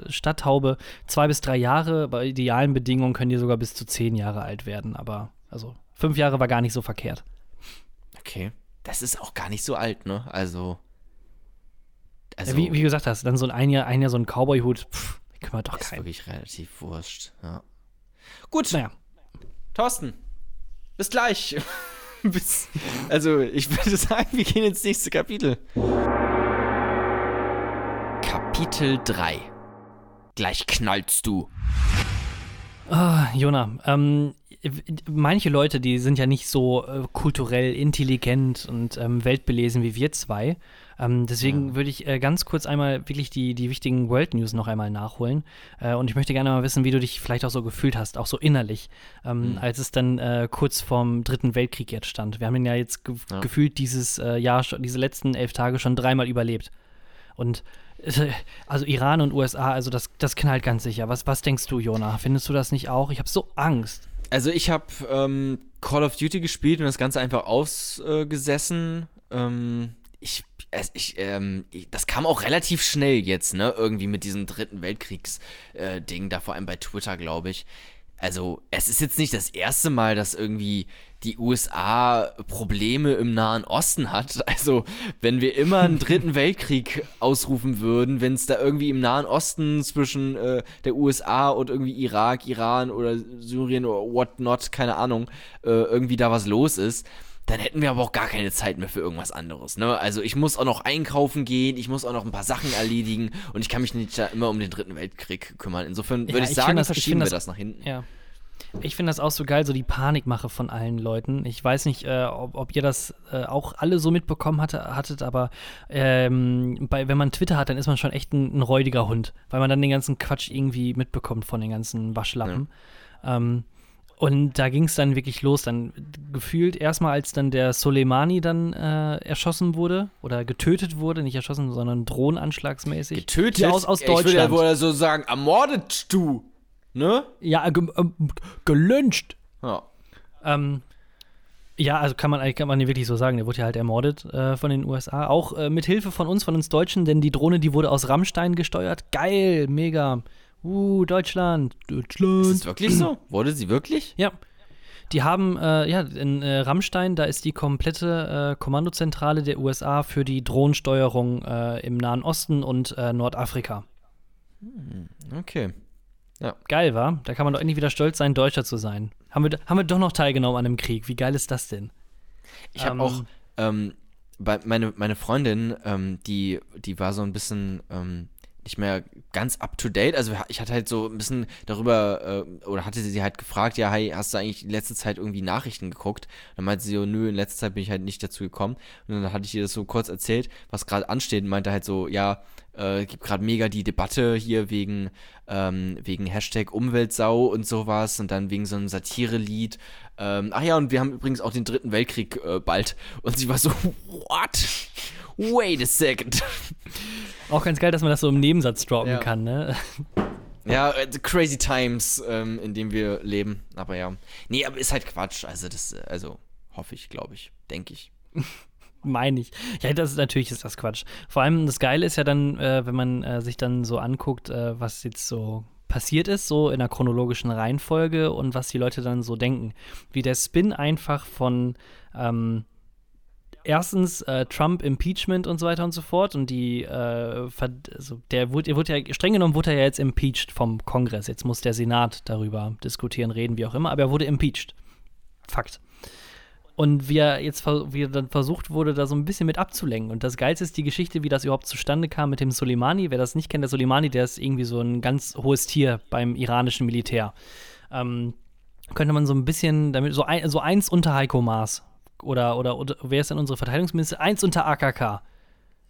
äh, Stadttaube zwei bis drei Jahre. Bei idealen Bedingungen können die sogar bis zu zehn Jahre alt werden. Aber also fünf Jahre war gar nicht so verkehrt. Okay. Das ist auch gar nicht so alt, ne? Also, also ja, wie, wie du gesagt hast, dann so ein, ein Jahr, ein Jahr so ein Cowboy-Hut, pff, kümmert doch keinen. Ist wirklich relativ wurscht, ja. Gut. Naja. Thorsten, bis gleich. bis, also, ich würde sagen, wir gehen ins nächste Kapitel. Kapitel drei. Gleich knallst du. Oh, Jona, ähm, manche Leute, die sind ja nicht so äh, kulturell intelligent und ähm, weltbelesen wie wir zwei. Ähm, deswegen ja. würde ich äh, ganz kurz einmal wirklich die, die wichtigen World News noch einmal nachholen. Äh, und ich möchte gerne mal wissen, wie du dich vielleicht auch so gefühlt hast, auch so innerlich, ähm, mhm. als es dann äh, kurz vorm Dritten Weltkrieg jetzt stand. Wir haben ihn ja jetzt ge- ja. gefühlt dieses äh, Jahr, diese letzten elf Tage schon dreimal überlebt. Und äh, also Iran und U S A, also das, das knallt ganz sicher. Was, was denkst du, Jonah? Findest du das nicht auch? Ich habe so Angst. Also ich habe ähm, Call of Duty gespielt und das Ganze einfach ausgesessen. Äh, ähm, ich Ich, ähm, ich, das kam auch relativ schnell jetzt, ne? Irgendwie mit diesem Dritten Weltkriegs-Ding, äh, da vor allem bei Twitter, glaube ich. Also, es ist jetzt nicht das erste Mal, dass irgendwie die U S A Probleme im Nahen Osten hat. Also, wenn wir immer einen Dritten Weltkrieg ausrufen würden, wenn es da irgendwie im Nahen Osten zwischen äh, der U S A und irgendwie Irak, Iran oder Syrien oder whatnot, keine Ahnung, äh, irgendwie da was los ist, dann hätten wir aber auch gar keine Zeit mehr für irgendwas anderes, ne? Also ich muss auch noch einkaufen gehen, ich muss auch noch ein paar Sachen erledigen und ich kann mich nicht da immer um den Dritten Weltkrieg kümmern. Insofern würde ja, ich, ich sagen, das, verschieben ich wir das, das nach hinten. Ja. Ich finde das auch so geil, so die Panikmache von allen Leuten. Ich weiß nicht, äh, ob, ob ihr das äh, auch alle so mitbekommen hatte, hattet, aber ähm, bei, wenn man Twitter hat, dann ist man schon echt ein, ein räudiger Hund, weil man dann den ganzen Quatsch irgendwie mitbekommt von den ganzen Waschlappen. Ja. Ähm, Und da ging es dann wirklich los, dann gefühlt erstmal, als dann der Soleimani dann äh, erschossen wurde oder getötet wurde, nicht erschossen, sondern drohnenanschlagsmäßig. Getötet? Ja, aus, aus ich Deutschland. Ich würde ja wohl so sagen, ermordet du, ne? Ja, ge- äh, gelünscht. Ja. Ähm, ja, also kann man, kann man nicht wirklich so sagen, der wurde ja halt ermordet äh, von den U S A, auch äh, mit Hilfe von uns, von uns Deutschen, denn die Drohne, die wurde aus Rammstein gesteuert. Geil, mega. Uh, Deutschland, Deutschland. Ist das wirklich so? Wurde sie wirklich? Ja. Die haben, äh, ja, in äh, Rammstein, da ist die komplette äh, Kommandozentrale der U S A für die Drohnensteuerung äh, im Nahen Osten und äh, Nordafrika. Okay. Ja. Geil, wa? Da kann man doch endlich wieder stolz sein, Deutscher zu sein. Haben wir, haben wir doch noch teilgenommen an dem Krieg. Wie geil ist das denn? Ich habe ähm, auch, ähm, bei, meine, meine Freundin, ähm, die, die war so ein bisschen, ähm, nicht mehr ganz up to date, also ich hatte halt so ein bisschen darüber, äh, oder hatte sie halt gefragt, ja, hey, hast du eigentlich in letzter Zeit irgendwie Nachrichten geguckt? Und dann meinte sie so, nö, in letzter Zeit bin ich halt nicht dazu gekommen. Und dann hatte ich ihr das so kurz erzählt, was gerade ansteht, und meinte halt so, ja, äh, gibt gerade mega die Debatte hier wegen, ähm, wegen Hashtag Umweltsau und sowas und dann wegen so einem Satire-Lied. Ähm, ach ja, und wir haben übrigens auch den Dritten Weltkrieg äh, bald. Und sie war so, what? Wait a second. Auch ganz geil, dass man das so im Nebensatz droppen ja. kann, ne? Ja, the crazy times, ähm, in denen wir leben. Aber ja. Nee, aber ist halt Quatsch. Also, das, also hoffe ich, glaube ich, denke ich. Meine ich. Ja, das ist, natürlich ist das Quatsch. Vor allem das Geile ist ja dann, äh, wenn man äh, sich dann so anguckt, äh, was jetzt so passiert ist, so in der chronologischen Reihenfolge und was die Leute dann so denken. Wie der Spin einfach von ähm, erstens äh, Trump Impeachment und so weiter und so fort und die äh, also der wurde, wurde ja, streng genommen wurde er ja jetzt impeached vom Kongress, jetzt muss der Senat darüber diskutieren, reden, wie auch immer, aber er wurde impeached. Fakt. Und wie er jetzt wie er dann versucht wurde, da so ein bisschen mit abzulenken. Und das Geilste ist die Geschichte, wie das überhaupt zustande kam mit dem Soleimani. Wer das nicht kennt, der Soleimani, der ist irgendwie so ein ganz hohes Tier beim iranischen Militär. Ähm, könnte man so ein bisschen, damit so, ein, so eins unter Heiko Maas oder, oder, oder wer ist denn unsere Verteidigungsministerin? Eins unter A K K.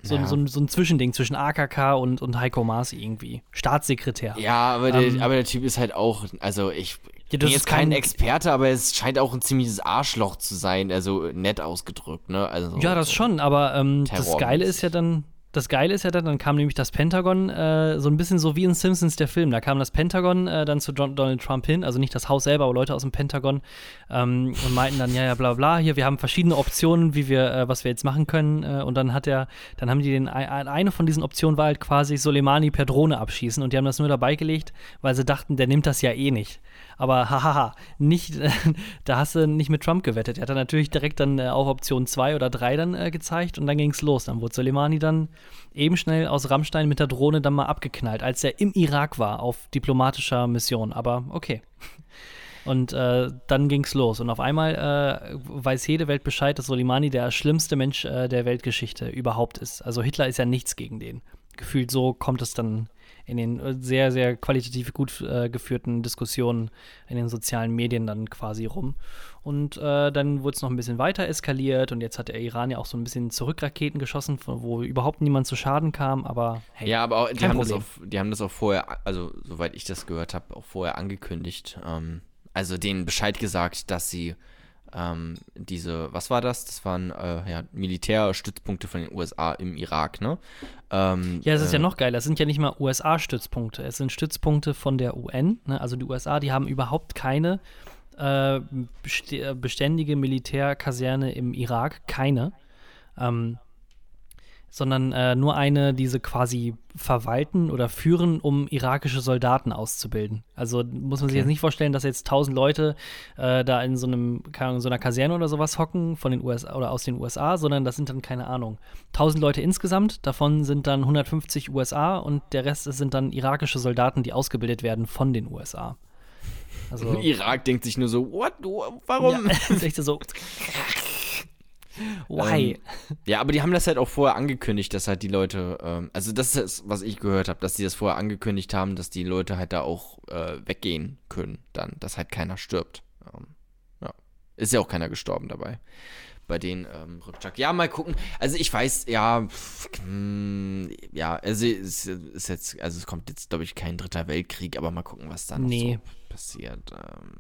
So, ja. so, so ein Zwischending zwischen A K K und, und Heiko Maas irgendwie. Staatssekretär. Ja, aber der, ähm, aber der Typ ist halt auch, also ich... Ja, das nee, ist kein, kein Experte, aber es scheint auch ein ziemliches Arschloch zu sein, also nett ausgedrückt, ne? Also, ja, das so schon, aber ähm, das Geile ist ja dann, das Geile ist ja dann, dann kam nämlich das Pentagon, äh, so ein bisschen so wie in Simpsons der Film, da kam das Pentagon äh, dann zu John, Donald Trump hin, also nicht das Haus selber, aber Leute aus dem Pentagon ähm, und meinten dann, ja, ja, bla, bla, hier, wir haben verschiedene Optionen, wie wir, äh, was wir jetzt machen können äh, und dann hat er, dann haben die den, eine von diesen Optionen war halt quasi Soleimani per Drohne abschießen und die haben das nur dabei gelegt, weil sie dachten, der nimmt das ja eh nicht. Aber hahaha, nicht, da hast du nicht mit Trump gewettet. Er hat dann natürlich direkt dann äh, auf Option zwei oder drei dann äh, gezeigt und dann ging's los. Dann wurde Soleimani dann eben schnell aus Rammstein mit der Drohne dann mal abgeknallt, als er im Irak war auf diplomatischer Mission. Aber okay. Und äh, dann ging's los. Und auf einmal äh, weiß jede Welt Bescheid, dass Soleimani der schlimmste Mensch äh, der Weltgeschichte überhaupt ist. Also Hitler ist ja nichts gegen den. Gefühlt so kommt es dann in den sehr, sehr qualitativ gut äh, geführten Diskussionen in den sozialen Medien dann quasi rum. Und äh, dann wurde es noch ein bisschen weiter eskaliert und jetzt hat der Iran ja auch so ein bisschen Zurückraketen geschossen, wo überhaupt niemand zu Schaden kam, aber hey, ja, aber auch, die, haben das auch, die haben das auch vorher, also soweit ich das gehört habe, auch vorher angekündigt. Ähm, also denen Bescheid gesagt, dass sie ähm, diese, was war das? Das waren äh, ja, Militärstützpunkte von den U S A im Irak, ne? Ähm, ja, es ist äh, ja noch geiler. Es sind ja nicht mal U S A-Stützpunkte. Es sind Stützpunkte von der U N. Ne? Also die U S A, die haben überhaupt keine äh, best- beständige Militärkaserne im Irak. Keine. Ähm, sondern äh, nur eine, die sie quasi verwalten oder führen, um irakische Soldaten auszubilden. Also muss man sich okay. jetzt nicht vorstellen, dass jetzt tausend Leute äh, da in so, einem, in so einer Kaserne oder sowas hocken von den U S A oder aus den U S A, sondern das sind dann, keine Ahnung, tausend Leute insgesamt, davon sind dann hundertfünfzig U S A und der Rest sind dann irakische Soldaten, die ausgebildet werden von den U S A. Also, Irak denkt sich nur so, what, warum? Ja, denkt so, why? Ähm, ja, aber die haben das halt auch vorher angekündigt, dass halt die Leute, ähm, also das ist, was ich gehört habe, dass die das vorher angekündigt haben, dass die Leute halt da auch äh, weggehen können dann, dass halt keiner stirbt. Ähm, ja. Ist ja auch keiner gestorben dabei, bei den ähm, Rückschlag. Ja, mal gucken. Also ich weiß, ja, pff, mh, ja, also es, ist jetzt, also es kommt jetzt, glaube ich, kein dritter Weltkrieg, aber mal gucken, was da noch nee. so passiert. Ähm,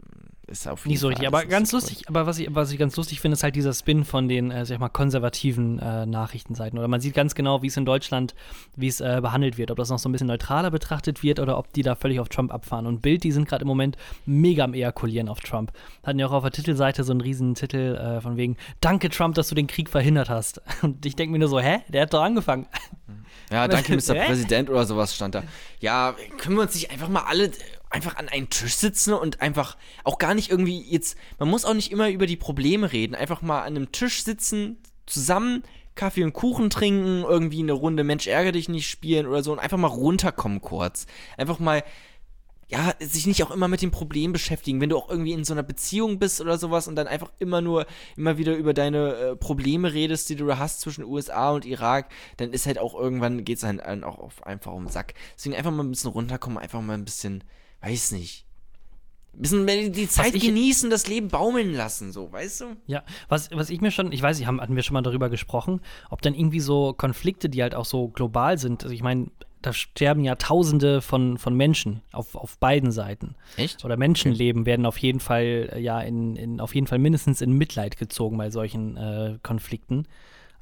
ist auf jeden nicht so Fall richtig, aber ganz so lustig, cool. aber was ich, was ich ganz lustig finde, ist halt dieser Spin von den, äh, sag ich mal, konservativen äh, Nachrichtenseiten. Oder man sieht ganz genau, wie es in Deutschland, wie es äh, behandelt wird, ob das noch so ein bisschen neutraler betrachtet wird oder ob die da völlig auf Trump abfahren. Und Bild, die sind gerade im Moment mega am Ejakulieren auf Trump. Hatten ja auch auf der Titelseite so einen riesen Titel äh, von wegen, danke Trump, dass du den Krieg verhindert hast. Und ich denke mir nur so, hä? Der hat doch angefangen. Ja, danke Mister Präsident oder sowas stand da. Ja, können wir uns nicht einfach mal alle einfach an einen Tisch sitzen und einfach auch gar nicht irgendwie jetzt, man muss auch nicht immer über die Probleme reden, einfach mal an einem Tisch sitzen, zusammen Kaffee und Kuchen trinken, irgendwie eine Runde Mensch ärgere dich nicht spielen oder so und einfach mal runterkommen kurz. Einfach mal, ja, sich nicht auch immer mit dem Problem beschäftigen, wenn du auch irgendwie in so einer Beziehung bist oder sowas und dann einfach immer nur, immer wieder über deine äh, Probleme redest, die du hast zwischen U S A und Irak, dann ist halt auch irgendwann, geht's dann halt auch auf, einfach um den Sack. Deswegen einfach mal ein bisschen runterkommen, einfach mal ein bisschen, weiß nicht, ein bisschen die Zeit ich, genießen, das Leben baumeln lassen, so, weißt du? Ja, was, was ich mir schon, ich weiß nicht, haben, hatten wir schon mal darüber gesprochen, ob dann irgendwie so Konflikte, die halt auch so global sind, also ich meine, da sterben ja Tausende von, von Menschen auf, auf beiden Seiten. Echt? Oder Menschenleben okay. werden auf jeden Fall, ja, in, in, auf jeden Fall mindestens in Mitleid gezogen bei solchen äh, Konflikten.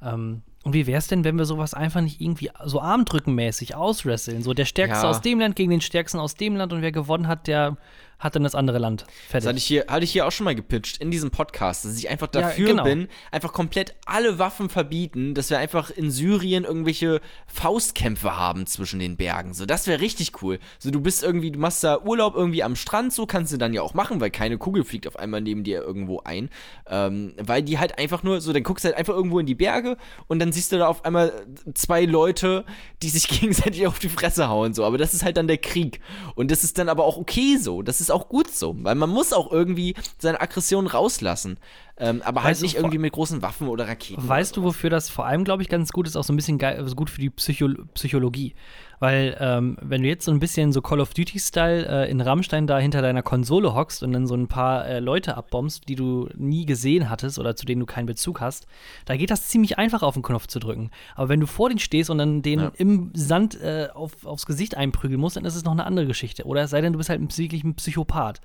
Ähm, und wie wär's denn, wenn wir sowas einfach nicht irgendwie so armdrückenmäßig auswresteln? So der Stärkste ja. aus dem Land gegen den Stärksten aus dem Land und wer gewonnen hat, der hat dann das andere Land. Fertig. Das hatte ich hier, hatte ich hier auch schon mal gepitcht, in diesem Podcast, dass ich einfach dafür ja, genau. bin, einfach komplett alle Waffen verbieten, dass wir einfach in Syrien irgendwelche Faustkämpfe haben zwischen den Bergen. So, das wäre richtig cool. So, du bist irgendwie, du machst da Urlaub irgendwie am Strand, so kannst du dann ja auch machen, weil keine Kugel fliegt auf einmal neben dir irgendwo ein. Ähm, weil die halt einfach nur, so, dann guckst du halt einfach irgendwo in die Berge und dann siehst du da auf einmal zwei Leute, die sich gegenseitig auf die Fresse hauen, so. Aber das ist halt dann der Krieg. Und das ist dann aber auch okay so. Das ist auch gut so. Weil man muss auch irgendwie seine Aggression rauslassen. Ähm, aber weißt halt nicht irgendwie mit großen Waffen oder Raketen. Weißt oder du, wofür das vor allem, glaube ich, ganz gut ist? Auch so ein bisschen geil, also gut für die Psycho- Psychologie. Weil ähm, wenn du jetzt so ein bisschen so Call of Duty-Style äh, in Rammstein da hinter deiner Konsole hockst und dann so ein paar äh, Leute abbombst, die du nie gesehen hattest oder zu denen du keinen Bezug hast, da geht das ziemlich einfach, auf den Knopf zu drücken. Aber wenn du vor denen stehst und dann denen ja. im Sand äh, auf, aufs Gesicht einprügeln musst, dann ist es noch eine andere Geschichte. Oder es sei denn, du bist halt ein, wirklich ein Psychopath.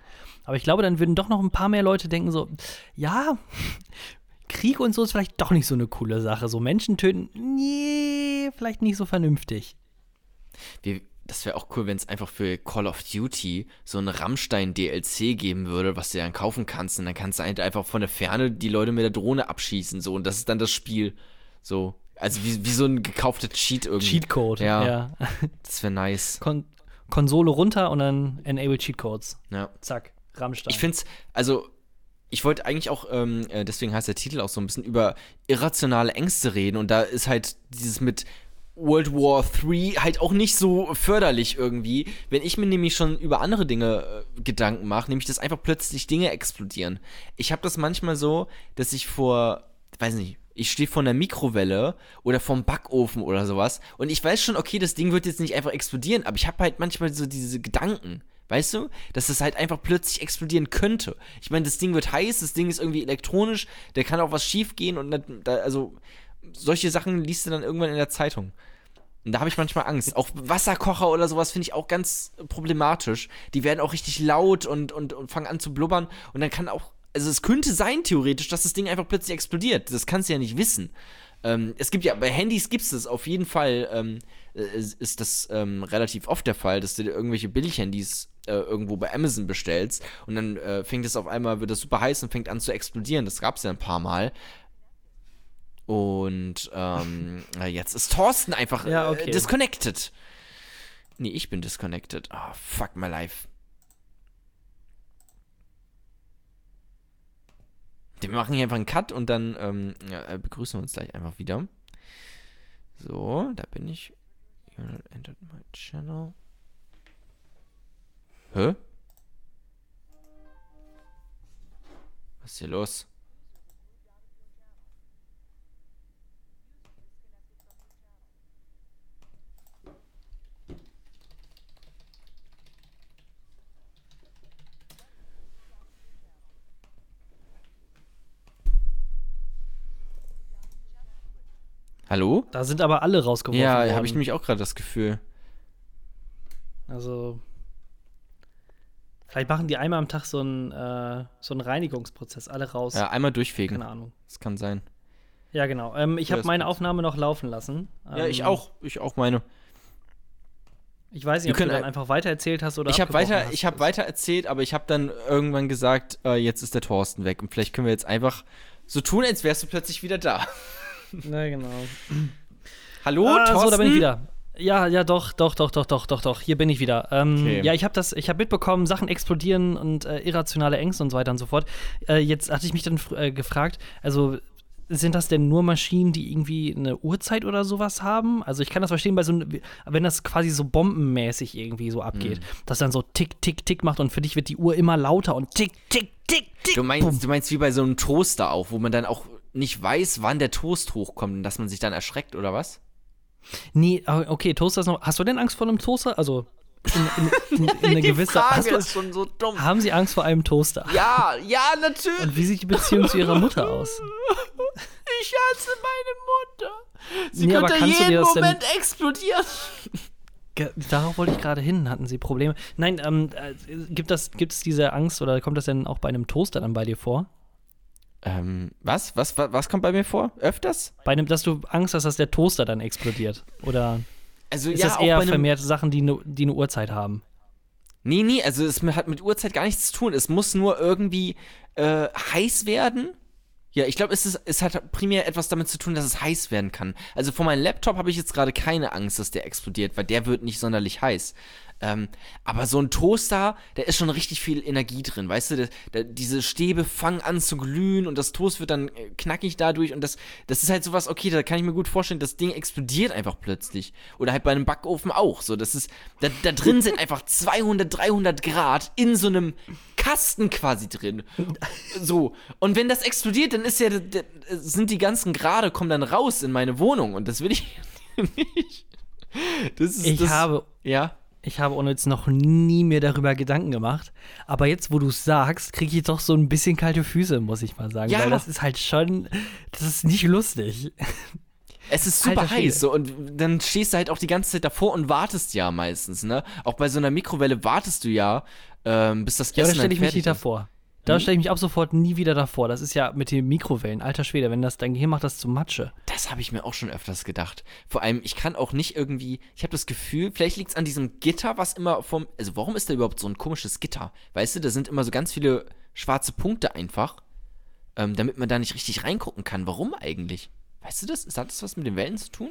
Aber ich glaube, dann würden doch noch ein paar mehr Leute denken so, ja, Krieg und so ist vielleicht doch nicht so eine coole Sache. So Menschen töten, nee, vielleicht nicht so vernünftig. Wir, das wäre auch cool, wenn es einfach für Call of Duty so ein Rammstein-D L C geben würde, was du dann kaufen kannst. Und dann kannst du einfach von der Ferne die Leute mit der Drohne abschießen. So. Und das ist dann das Spiel. So. Also wie, wie so ein gekaufter Cheat irgendwie. Cheatcode. Ja, ja. Das wäre nice. Kon- Konsole runter und dann enable Cheatcodes. Ja. Zack, Rammstein. Ich finde es, also ich wollte eigentlich auch, ähm, deswegen heißt der Titel auch so ein bisschen über irrationale Ängste reden. Und da ist halt dieses mit World War drei halt auch nicht so förderlich irgendwie. Wenn ich mir nämlich schon über andere Dinge äh, Gedanken mache, nämlich dass einfach plötzlich Dinge explodieren. Ich habe das manchmal so, dass ich vor, weiß nicht, ich stehe vor einer Mikrowelle oder vorm Backofen oder sowas und ich weiß schon, okay, das Ding wird jetzt nicht einfach explodieren, aber ich habe halt manchmal so diese Gedanken, weißt du, dass das halt einfach plötzlich explodieren könnte. Ich meine, das Ding wird heiß, das Ding ist irgendwie elektronisch, da kann auch was schief gehen und da, also solche Sachen liest du dann irgendwann in der Zeitung. Und da habe ich manchmal Angst. Auch Wasserkocher oder sowas finde ich auch ganz problematisch. Die werden auch richtig laut und, und, und fangen an zu blubbern. Und dann kann auch, also es könnte sein theoretisch, dass das Ding einfach plötzlich explodiert. Das kannst du ja nicht wissen. Ähm, es gibt ja, bei Handys gibt es das auf jeden Fall, ähm, ist, ist das ähm, relativ oft der Fall, dass du dir irgendwelche Billighandys äh, irgendwo bei Amazon bestellst. Und dann äh, fängt es auf einmal, wird das super heiß und fängt an zu explodieren. Das gab es ja ein paar Mal. Und ähm, jetzt ist Thorsten einfach ja, okay. äh, disconnected. Nee, ich bin disconnected. Oh, fuck my life. Wir machen hier einfach einen Cut und dann ähm, ja, begrüßen wir uns gleich einfach wieder. So, da bin ich. You entered my channel. Hä? Was ist hier los? Hallo? Da sind aber alle rausgeworfen worden. Ja, habe ich nämlich auch gerade das Gefühl. Also, vielleicht machen die einmal am Tag so einen, äh, so einen Reinigungsprozess, alle raus. Ja, einmal durchfegen. Keine Ahnung. Das kann sein. Ja, genau. Ähm, ich habe meine Aufnahme noch laufen lassen. Ja, ähm, ich auch. Ich auch meine. Ich weiß nicht, ob du dann einfach weitererzählt hast oder ich hab weiter, hast. Ich habe weiter erzählt, aber ich habe dann irgendwann gesagt, äh, jetzt ist der Thorsten weg. Und vielleicht können wir jetzt einfach so tun, als wärst du plötzlich wieder da. Na genau. Hallo, ah, Thorsten? So, da bin ich wieder. Ja, ja, doch, doch, doch, doch, doch, doch, doch. Hier bin ich wieder. Ähm, okay. Ja, ich habe das, ich habe mitbekommen, Sachen explodieren und äh, irrationale Ängste und so weiter und so fort. Äh, jetzt hatte ich mich dann f- äh, gefragt, also sind das denn nur Maschinen, die irgendwie eine Uhrzeit oder sowas haben? Also ich kann das verstehen, bei so wenn das quasi so bombenmäßig irgendwie so abgeht, mhm. dass dann so tick, tick, tick macht und für dich wird die Uhr immer lauter und tick, tick, tick, tick. Du meinst, boom. Du meinst wie bei so einem Toaster auch, wo man dann auch nicht weiß, wann der Toast hochkommt und dass man sich dann erschreckt, oder was? Nee, okay, Toaster ist noch. Hast du denn Angst vor einem Toaster? Also, in, in, in, in eine gewisse. Die Frage du, ist schon so dumm. Haben Sie Angst vor einem Toaster? Ja, ja, natürlich. Und wie sieht die Beziehung zu Ihrer Mutter aus? Ich hasse meine Mutter. Sie nee, könnte jeden Moment denn explodieren. Darauf wollte ich gerade hin, hatten Sie Probleme. Nein, ähm, gibt das, gibt es diese Angst oder kommt das denn auch bei einem Toaster dann bei dir vor? Ähm, was? was? Was was kommt bei mir vor? Öfters? Bei einem, dass du Angst hast, dass der Toaster dann explodiert. Oder also, ist ja, das eher vermehrte Sachen, die, ne, die eine Uhrzeit haben? Nee, nee, also es hat mit Uhrzeit gar nichts zu tun. Es muss nur irgendwie äh, heiß werden. Ja, ich glaube, es, ist, es hat primär etwas damit zu tun, dass es heiß werden kann. Also vor meinem Laptop habe ich jetzt gerade keine Angst, dass der explodiert, weil der wird nicht sonderlich heiß. Ähm, aber so ein Toaster, da ist schon richtig viel Energie drin, weißt du, der, der, diese Stäbe fangen an zu glühen und das Toast wird dann knackig dadurch und das, das ist halt sowas, okay, da kann ich mir gut vorstellen, das Ding explodiert einfach plötzlich. Oder halt bei einem Backofen auch, so, das ist, da, da drin sind einfach zweihundert, dreihundert Grad in so einem Kasten quasi drin. So, und wenn das explodiert, dann ist ja, sind die ganzen Grade, kommen dann raus in meine Wohnung und das will ich nicht. Das ist, ich das, habe, ja. Ich habe ohne jetzt noch nie mir darüber Gedanken gemacht. Aber jetzt, wo du es sagst, kriege ich doch so ein bisschen kalte Füße, muss ich mal sagen. Ja. Weil das ist halt schon, das ist nicht lustig. Es ist super Alter, heiß. So, und dann stehst du halt auch die ganze Zeit davor und wartest ja meistens, ne? Auch bei so einer Mikrowelle wartest du ja, ähm, bis das Essen ja, da stelle ich mich nicht davor. Da stelle ich mich ab sofort nie wieder davor. Das ist ja mit den Mikrowellen. Alter Schwede, wenn das dein Gehirn macht, das zu Matsche. Das habe ich mir auch schon öfters gedacht. Vor allem, ich kann auch nicht irgendwie, ich habe das Gefühl, vielleicht liegt es an diesem Gitter, was immer vom, also warum ist da überhaupt so ein komisches Gitter? Weißt du, da sind immer so ganz viele schwarze Punkte einfach, ähm, damit man da nicht richtig reingucken kann. Warum eigentlich? Weißt du das? Hat das was mit den Wellen zu tun?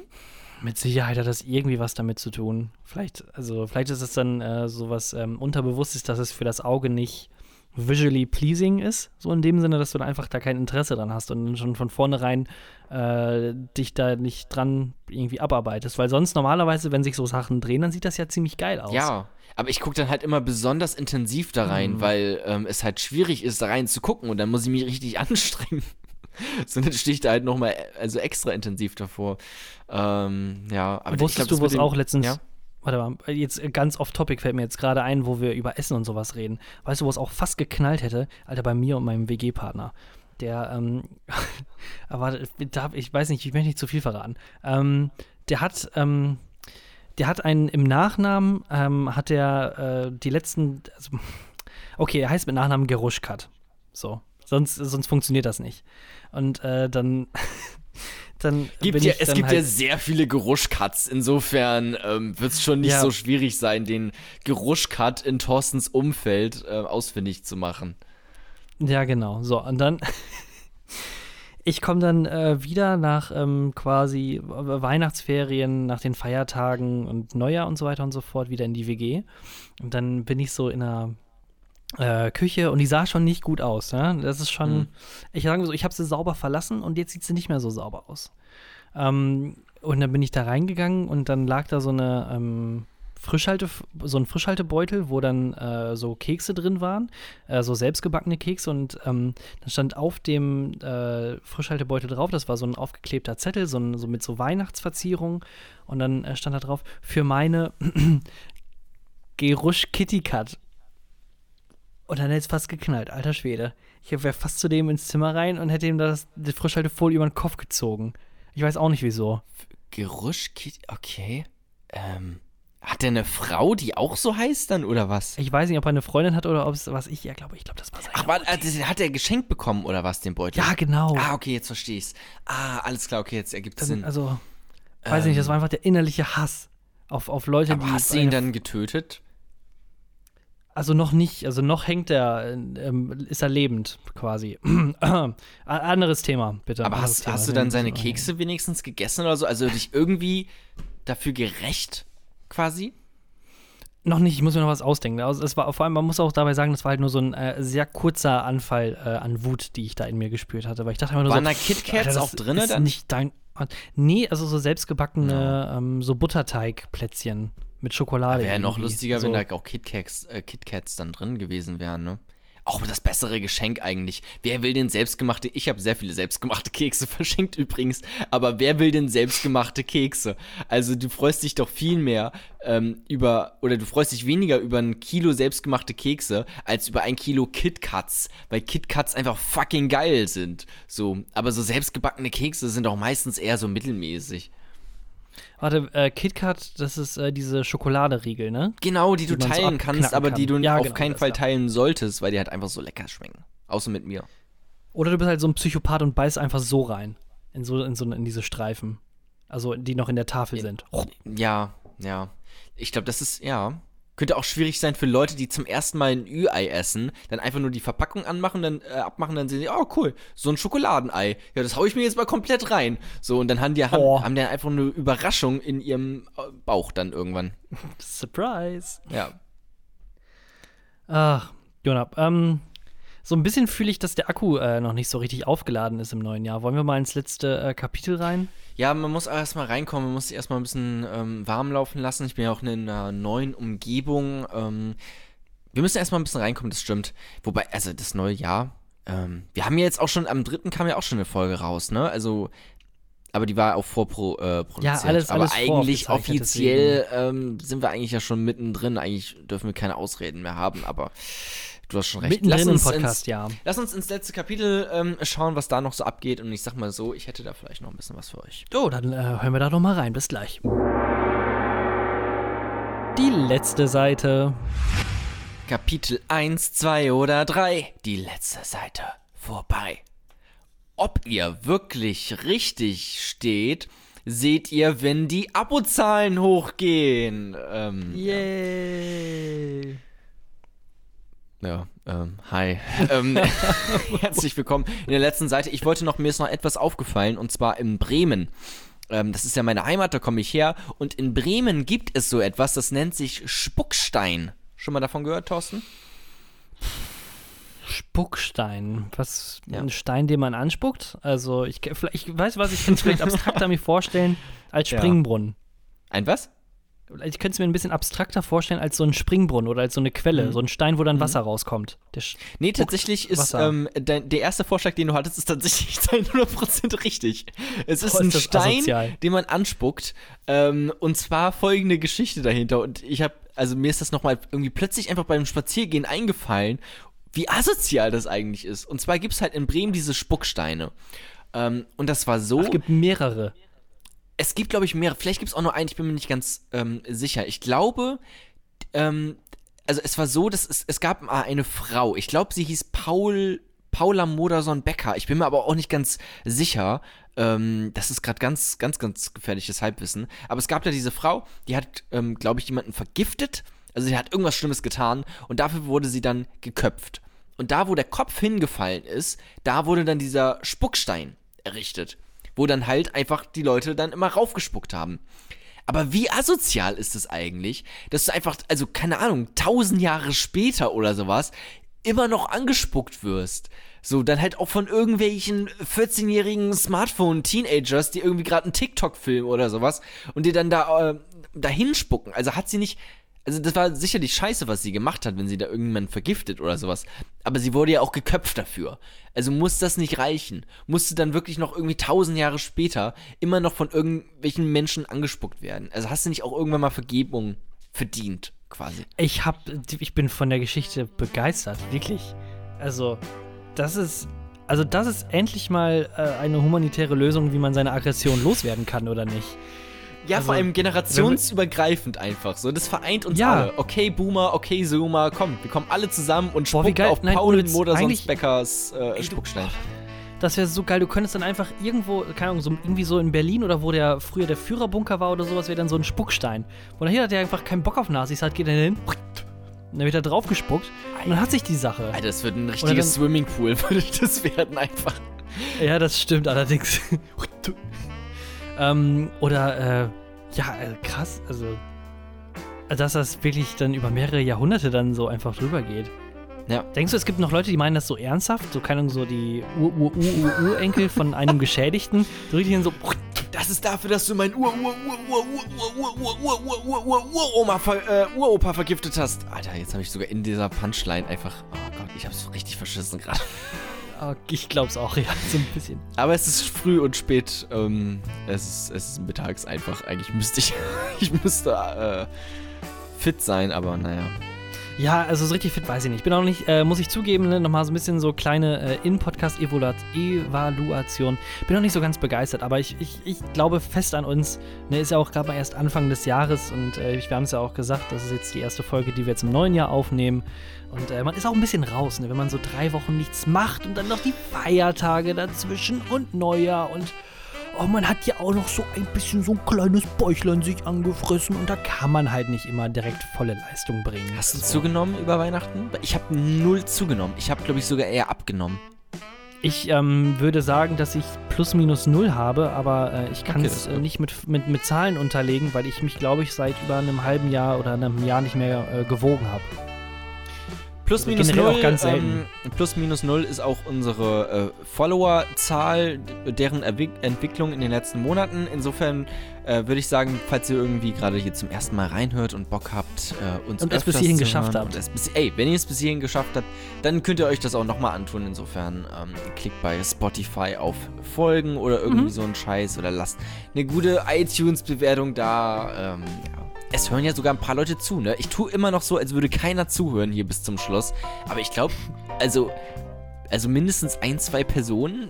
Mit Sicherheit hat das irgendwie was damit zu tun. Vielleicht, also vielleicht ist es dann äh, sowas ähm, Unterbewusstes, dass es für das Auge nicht visually pleasing ist, so in dem Sinne, dass du da einfach da kein Interesse dran hast und schon von vornherein äh, dich da nicht dran irgendwie abarbeitest, weil sonst normalerweise, wenn sich so Sachen drehen, dann sieht das ja ziemlich geil aus. Ja, aber ich gucke dann halt immer besonders intensiv da rein, mhm. weil ähm, es halt schwierig ist, da rein zu gucken und dann muss ich mich richtig anstrengen. So, dann stehe ich da halt nochmal also extra intensiv davor. Ähm, ja, aber wusstest ich glaub, du, wo es auch letztens ja? Warte mal, jetzt ganz off-topic fällt mir jetzt gerade ein, wo wir über Essen und sowas reden. Weißt du, wo es auch fast geknallt hätte? Alter, bei mir und meinem W G-Partner. Der, ähm, aber da, ich weiß nicht, ich möchte nicht zu viel verraten. Ähm, der hat, ähm, der hat einen, im Nachnamen, ähm, hat der, äh, die letzten, also, okay, er heißt mit Nachnamen Geruschkat. So, sonst, sonst funktioniert das nicht. Und, äh, dann... Dann gibt ja, es dann gibt halt ja sehr viele Geruschkatz. Insofern ähm, wird es schon nicht ja. so schwierig sein, den Geruschkat in Thorstens Umfeld äh, ausfindig zu machen. Ja, genau. So, und dann ich komme dann äh, wieder nach ähm, quasi Weihnachtsferien, nach den Feiertagen und Neujahr und so weiter und so fort wieder in die W G. Und dann bin ich so in einer Äh, Küche und die sah schon nicht gut aus. Ja? Das ist schon, mhm. ich sage so, ich habe sie sauber verlassen und jetzt sieht sie nicht mehr so sauber aus. Ähm, und dann bin ich da reingegangen und dann lag da so eine ähm, Frischhalte, so ein Frischhaltebeutel, wo dann äh, so Kekse drin waren, äh, so selbstgebackene Kekse und ähm, dann stand auf dem äh, Frischhaltebeutel drauf, das war so ein aufgeklebter Zettel, so, ein, so mit so Weihnachtsverzierung und dann äh, stand da drauf, für meine Gerusch Kitty Kat. Und dann hätte es fast geknallt, alter Schwede. Ich wäre fast zu dem ins Zimmer rein und hätte ihm das, das Frischhaltefolie über den Kopf gezogen. Ich weiß auch nicht, wieso. Gerusch, okay. Ähm, hat der eine Frau, die auch so heißt dann, oder was? Ich weiß nicht, ob er eine Freundin hat oder ob es, was ich, ja, glaube ich, glaube, das war sein. Ach, war, also, hat er geschenkt bekommen, oder was, den Beutel? Ja, genau. Ah, okay, jetzt verstehe ich's. Ah, alles klar, okay, jetzt ergibt es Sinn. Also, weiß ähm, nicht, das war einfach der innerliche Hass auf, auf Leute, aber die... Aber hast du ihn dann getötet? Also noch nicht, also noch hängt er, ähm, ist er lebend quasi. Anderes Thema, bitte. Aber hast, Thema. hast du dann seine Kekse wenigstens gegessen oder so? Also dich irgendwie dafür gerecht quasi? Noch nicht, ich muss mir noch was ausdenken. Also es war, vor allem, man muss auch dabei sagen, das war halt nur so ein äh, sehr kurzer Anfall äh, an Wut, die ich da in mir gespürt hatte. Weil ich dachte immer nur war so, da Kit Kats auch drin? Ist dann? Nicht dein... Nee, also so selbstgebackene ja. ähm, so Butterteigplätzchen. Mit Schokolade. Wäre ja noch lustiger, so. Wenn da auch Kit Kats, äh, Kit Kats dann drin gewesen wären, ne? Auch das bessere Geschenk eigentlich. Wer will denn selbstgemachte, ich habe sehr viele selbstgemachte Kekse verschenkt übrigens, aber wer will denn selbstgemachte Kekse? Also du freust dich doch viel mehr ähm, über, oder du freust dich weniger über ein Kilo selbstgemachte Kekse, als über ein Kilo Kit Kats, weil Kit Kats einfach fucking geil sind. So, aber so selbstgebackene Kekse sind auch meistens eher so mittelmäßig. Warte, äh, Kit Kat, das ist äh, diese Schokoladeriegel, ne? Genau, die, die du teilen so kannst, aber kann. die du ja, auf genau, keinen Fall teilen solltest, weil die halt einfach so lecker schmecken. Außer mit mir. Oder du bist halt so ein Psychopath und beißt einfach so rein. In, so, in, so, in diese Streifen. Also, die noch in der Tafel in, sind. Ja, ja. Ich glaube, das ist, ja, Könnte auch schwierig sein für Leute, die zum ersten Mal ein Ü-Ei essen, dann einfach nur die Verpackung anmachen, dann äh, abmachen, dann sehen sie, oh cool, so ein Schokoladenei. Ja, das hau ich mir jetzt mal komplett rein. So, und dann haben die, haben, oh. haben die einfach eine Überraschung in ihrem Bauch dann irgendwann. Surprise. Ja. Ach, Jonab, ähm, so ein bisschen fühle ich, dass der Akku äh, noch nicht so richtig aufgeladen ist im neuen Jahr. Wollen wir mal ins letzte äh, Kapitel rein? Ja, man muss erstmal reinkommen, man muss sich erstmal ein bisschen ähm, warm laufen lassen. Ich bin ja auch in einer neuen Umgebung. Ähm, wir müssen erstmal ein bisschen reinkommen, das stimmt. Wobei, also das neue Jahr, ähm, wir haben ja jetzt auch schon, am dritten kam ja auch schon eine Folge raus, ne? Also, aber die war auch vorproduziert. Äh, ja, alles, aber alles eigentlich offiziell ähm, sind wir eigentlich ja schon mittendrin. Eigentlich dürfen wir keine Ausreden mehr haben, aber du hast schon recht. Lass uns, Podcast, ins, ja. lass uns ins letzte Kapitel ähm, schauen, was da noch so abgeht. Und ich sag mal so, ich hätte da vielleicht noch ein bisschen was für euch. Oh, dann äh, hören wir da noch mal rein. Bis gleich. Die letzte Seite. Kapitel eins, zwei oder drei. Die letzte Seite vorbei. Ob ihr wirklich richtig steht, seht ihr, wenn die Abozahlen hochgehen. Ähm, Yay. Yeah. Ja, ähm, hi. ähm, herzlich willkommen in der letzten Seite. Ich wollte noch, mir ist noch etwas aufgefallen, und zwar in Bremen. Ähm, das ist ja meine Heimat, da komme ich her. Und in Bremen gibt es so etwas, das nennt sich Spuckstein. Schon mal davon gehört, Thorsten? Spuckstein. Was? Ja. Ein Stein, den man anspuckt? Also, ich, ich weiß was, ich kann es vielleicht abstrakter mir vorstellen als Springbrunnen. Ja. Ein was? Ich könnte es mir ein bisschen abstrakter vorstellen als so ein Springbrunnen oder als so eine Quelle, mhm. so ein Stein, wo dann mhm. Wasser rauskommt. Der nee, tatsächlich ist ähm, der, der erste Vorschlag, den du hattest, ist tatsächlich hundert Prozent richtig. Es ist, oh, ist ein Stein, asozial. Den man anspuckt, ähm, und zwar folgende Geschichte dahinter. Und ich habe, also mir ist das nochmal irgendwie plötzlich einfach beim Spaziergehen eingefallen, wie asozial das eigentlich ist. Und zwar gibt es halt in Bremen diese Spucksteine. Ähm, und das war so. Es gibt mehrere. Es gibt, glaube ich, mehrere. Vielleicht gibt es auch nur einen, ich bin mir nicht ganz ähm, sicher. Ich glaube, ähm, also es war so, dass es, es gab eine Frau. Ich glaube, sie hieß Paul, Paula Modersohn-Becker. Ich bin mir aber auch nicht ganz sicher. Ähm, das ist gerade ganz, ganz, ganz gefährliches Halbwissen. Aber es gab da diese Frau, die hat, ähm, glaube ich, jemanden vergiftet. Also sie hat irgendwas Schlimmes getan und dafür wurde sie dann geköpft. Und da, wo der Kopf hingefallen ist, da wurde dann dieser Spuckstein errichtet, wo dann halt einfach die Leute dann immer raufgespuckt haben. Aber wie asozial ist es eigentlich, dass du einfach, also keine Ahnung, tausend Jahre später oder sowas, immer noch angespuckt wirst. So, dann halt auch von irgendwelchen vierzehnjährigen Smartphone-Teenagers, die irgendwie gerade einen TikTok filmen oder sowas und dir dann da äh, dahin spucken. Also hat sie nicht, also das war sicherlich scheiße, was sie gemacht hat, wenn sie da irgendjemanden vergiftet oder sowas. Aber sie wurde ja auch geköpft dafür. Also muss das nicht reichen. Musste dann wirklich noch irgendwie tausend Jahre später immer noch von irgendwelchen Menschen angespuckt werden. Also hast du nicht auch irgendwann mal Vergebung verdient, quasi? Ich hab, ich bin von der Geschichte begeistert, wirklich. Also das ist, also das ist endlich mal äh, eine humanitäre Lösung, wie man seine Aggression loswerden kann, oder nicht? Ja, also, vor allem generationsübergreifend einfach so. Das vereint uns ja. alle. Okay, Boomer, okay, Zoomer, komm, wir kommen alle zusammen und boah, spucken geil, auf nein, Paul Modersohn-Beckers äh, Spuckstein. Das wäre so geil. Du könntest dann einfach irgendwo, keine Ahnung, so, irgendwie so in Berlin oder wo der früher der Führerbunker war oder sowas, wäre dann so ein Spuckstein. Und dahinter, der einfach keinen Bock auf Nazis hat, geht dann hin, und dann wird er drauf gespuckt und dann hat sich die Sache. Alter, das wird ein richtiges dann, Swimmingpool, würde das werden einfach. Ja, das stimmt allerdings. Ähm, oder, äh, ja, äh, krass, also, dass das wirklich dann über mehrere Jahrhunderte dann so einfach drüber geht. Ja. Denkst du, es gibt noch Leute, die meinen das so ernsthaft? So, keine Ahnung, so die Ur-Ur-Ur-Ur-Urenkel von einem Geschädigten, so richtig dann so, das ist dafür, dass du meinen Ur-Ur-Ur-Ur-Ur-Ur-Ur-Ur-Ur-Ur-Ur-Ur-Ur-Ur-Uropa vergiftet hast. Alter, jetzt habe ich sogar in dieser Punchline einfach, oh Gott, ich hab's richtig verschissen gerade. Ich glaub's auch, ja, so ein bisschen. Aber es ist früh und spät, ähm, es ist, es ist mittags einfach. Eigentlich müsste ich, ich müsste äh, fit sein, aber naja. Ja, also so richtig fit weiß ich nicht. Bin auch nicht, äh, muss ich zugeben, ne, nochmal so ein bisschen so kleine äh, In-Podcast-Evaluation. Bin auch nicht so ganz begeistert, aber ich, ich, ich glaube fest an uns. Ne, ist ja auch gerade mal erst Anfang des Jahres und äh, wir haben es ja auch gesagt, das ist jetzt die erste Folge, die wir jetzt im neuen Jahr aufnehmen. Und äh, man ist auch ein bisschen raus, ne, wenn man so drei Wochen nichts macht und dann noch die Feiertage dazwischen und Neujahr und aber man hat ja auch noch so ein bisschen so ein kleines Bäuchlein sich angefressen und da kann man halt nicht immer direkt volle Leistung bringen. Hast du zugenommen über Weihnachten? Ich habe null zugenommen. Ich habe, glaube ich, sogar eher abgenommen. Ich ähm, würde sagen, dass ich plus minus null habe, aber äh, ich kann es okay, äh, nicht mit, mit, mit Zahlen unterlegen, weil ich mich, glaube ich, seit über einem halben Jahr oder einem Jahr nicht mehr äh, gewogen habe. Plus minus, null, auch ganz ähm, plus minus null ist auch unsere äh, Follower-Zahl, deren Erwick- Entwicklung in den letzten Monaten. Insofern äh, würde ich sagen, falls ihr irgendwie gerade hier zum ersten Mal reinhört und Bock habt, äh, uns und es bis hierhin geschafft habt. Es bis, ey, wenn ihr es bis hierhin geschafft habt, dann könnt ihr euch das auch nochmal antun. Insofern ähm, klickt bei Spotify auf Folgen oder irgendwie mhm. so einen Scheiß oder lasst eine gute iTunes-Bewertung da. Ähm, ja. Es hören ja sogar ein paar Leute zu, ne? Ich tue immer noch so, als würde keiner zuhören hier bis zum Schluss. Aber ich glaube, also, also mindestens ein, zwei Personen.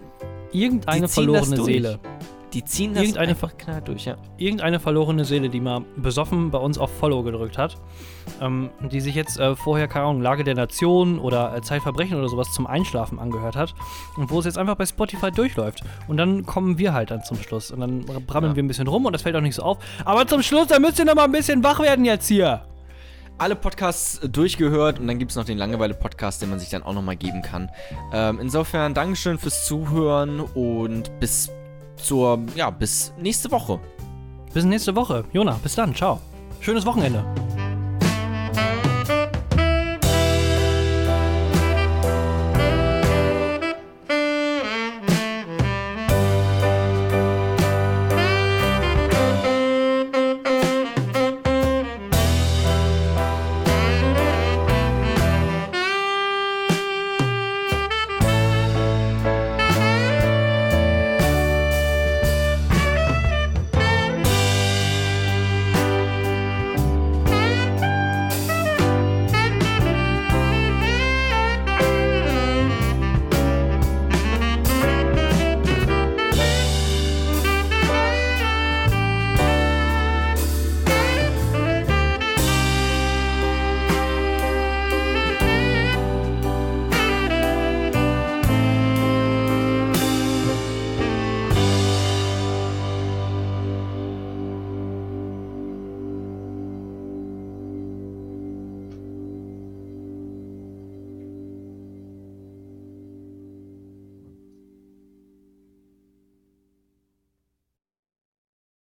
Irgendeine verlorene Seele. Die ziehen das Irgendeine einfach knall durch, ja. Irgendeine verlorene Seele, die mal besoffen bei uns auf Follow gedrückt hat. Ähm, die sich jetzt äh, vorher, keine Ahnung, Lage der Nation oder äh, Zeitverbrechen oder sowas zum Einschlafen angehört hat. Und wo es jetzt einfach bei Spotify durchläuft. Und dann kommen wir halt dann zum Schluss. Und dann brammeln ja. wir ein bisschen rum und das fällt auch nicht so auf. Aber zum Schluss, da müsst ihr noch mal ein bisschen wach werden jetzt hier. Alle Podcasts durchgehört und dann gibt es noch den Langeweile-Podcast, den man sich dann auch noch mal geben kann. Ähm, insofern, Dankeschön fürs Zuhören und bis zur, ja, bis nächste Woche. Bis nächste Woche. Jona, bis dann. Ciao. Schönes Wochenende.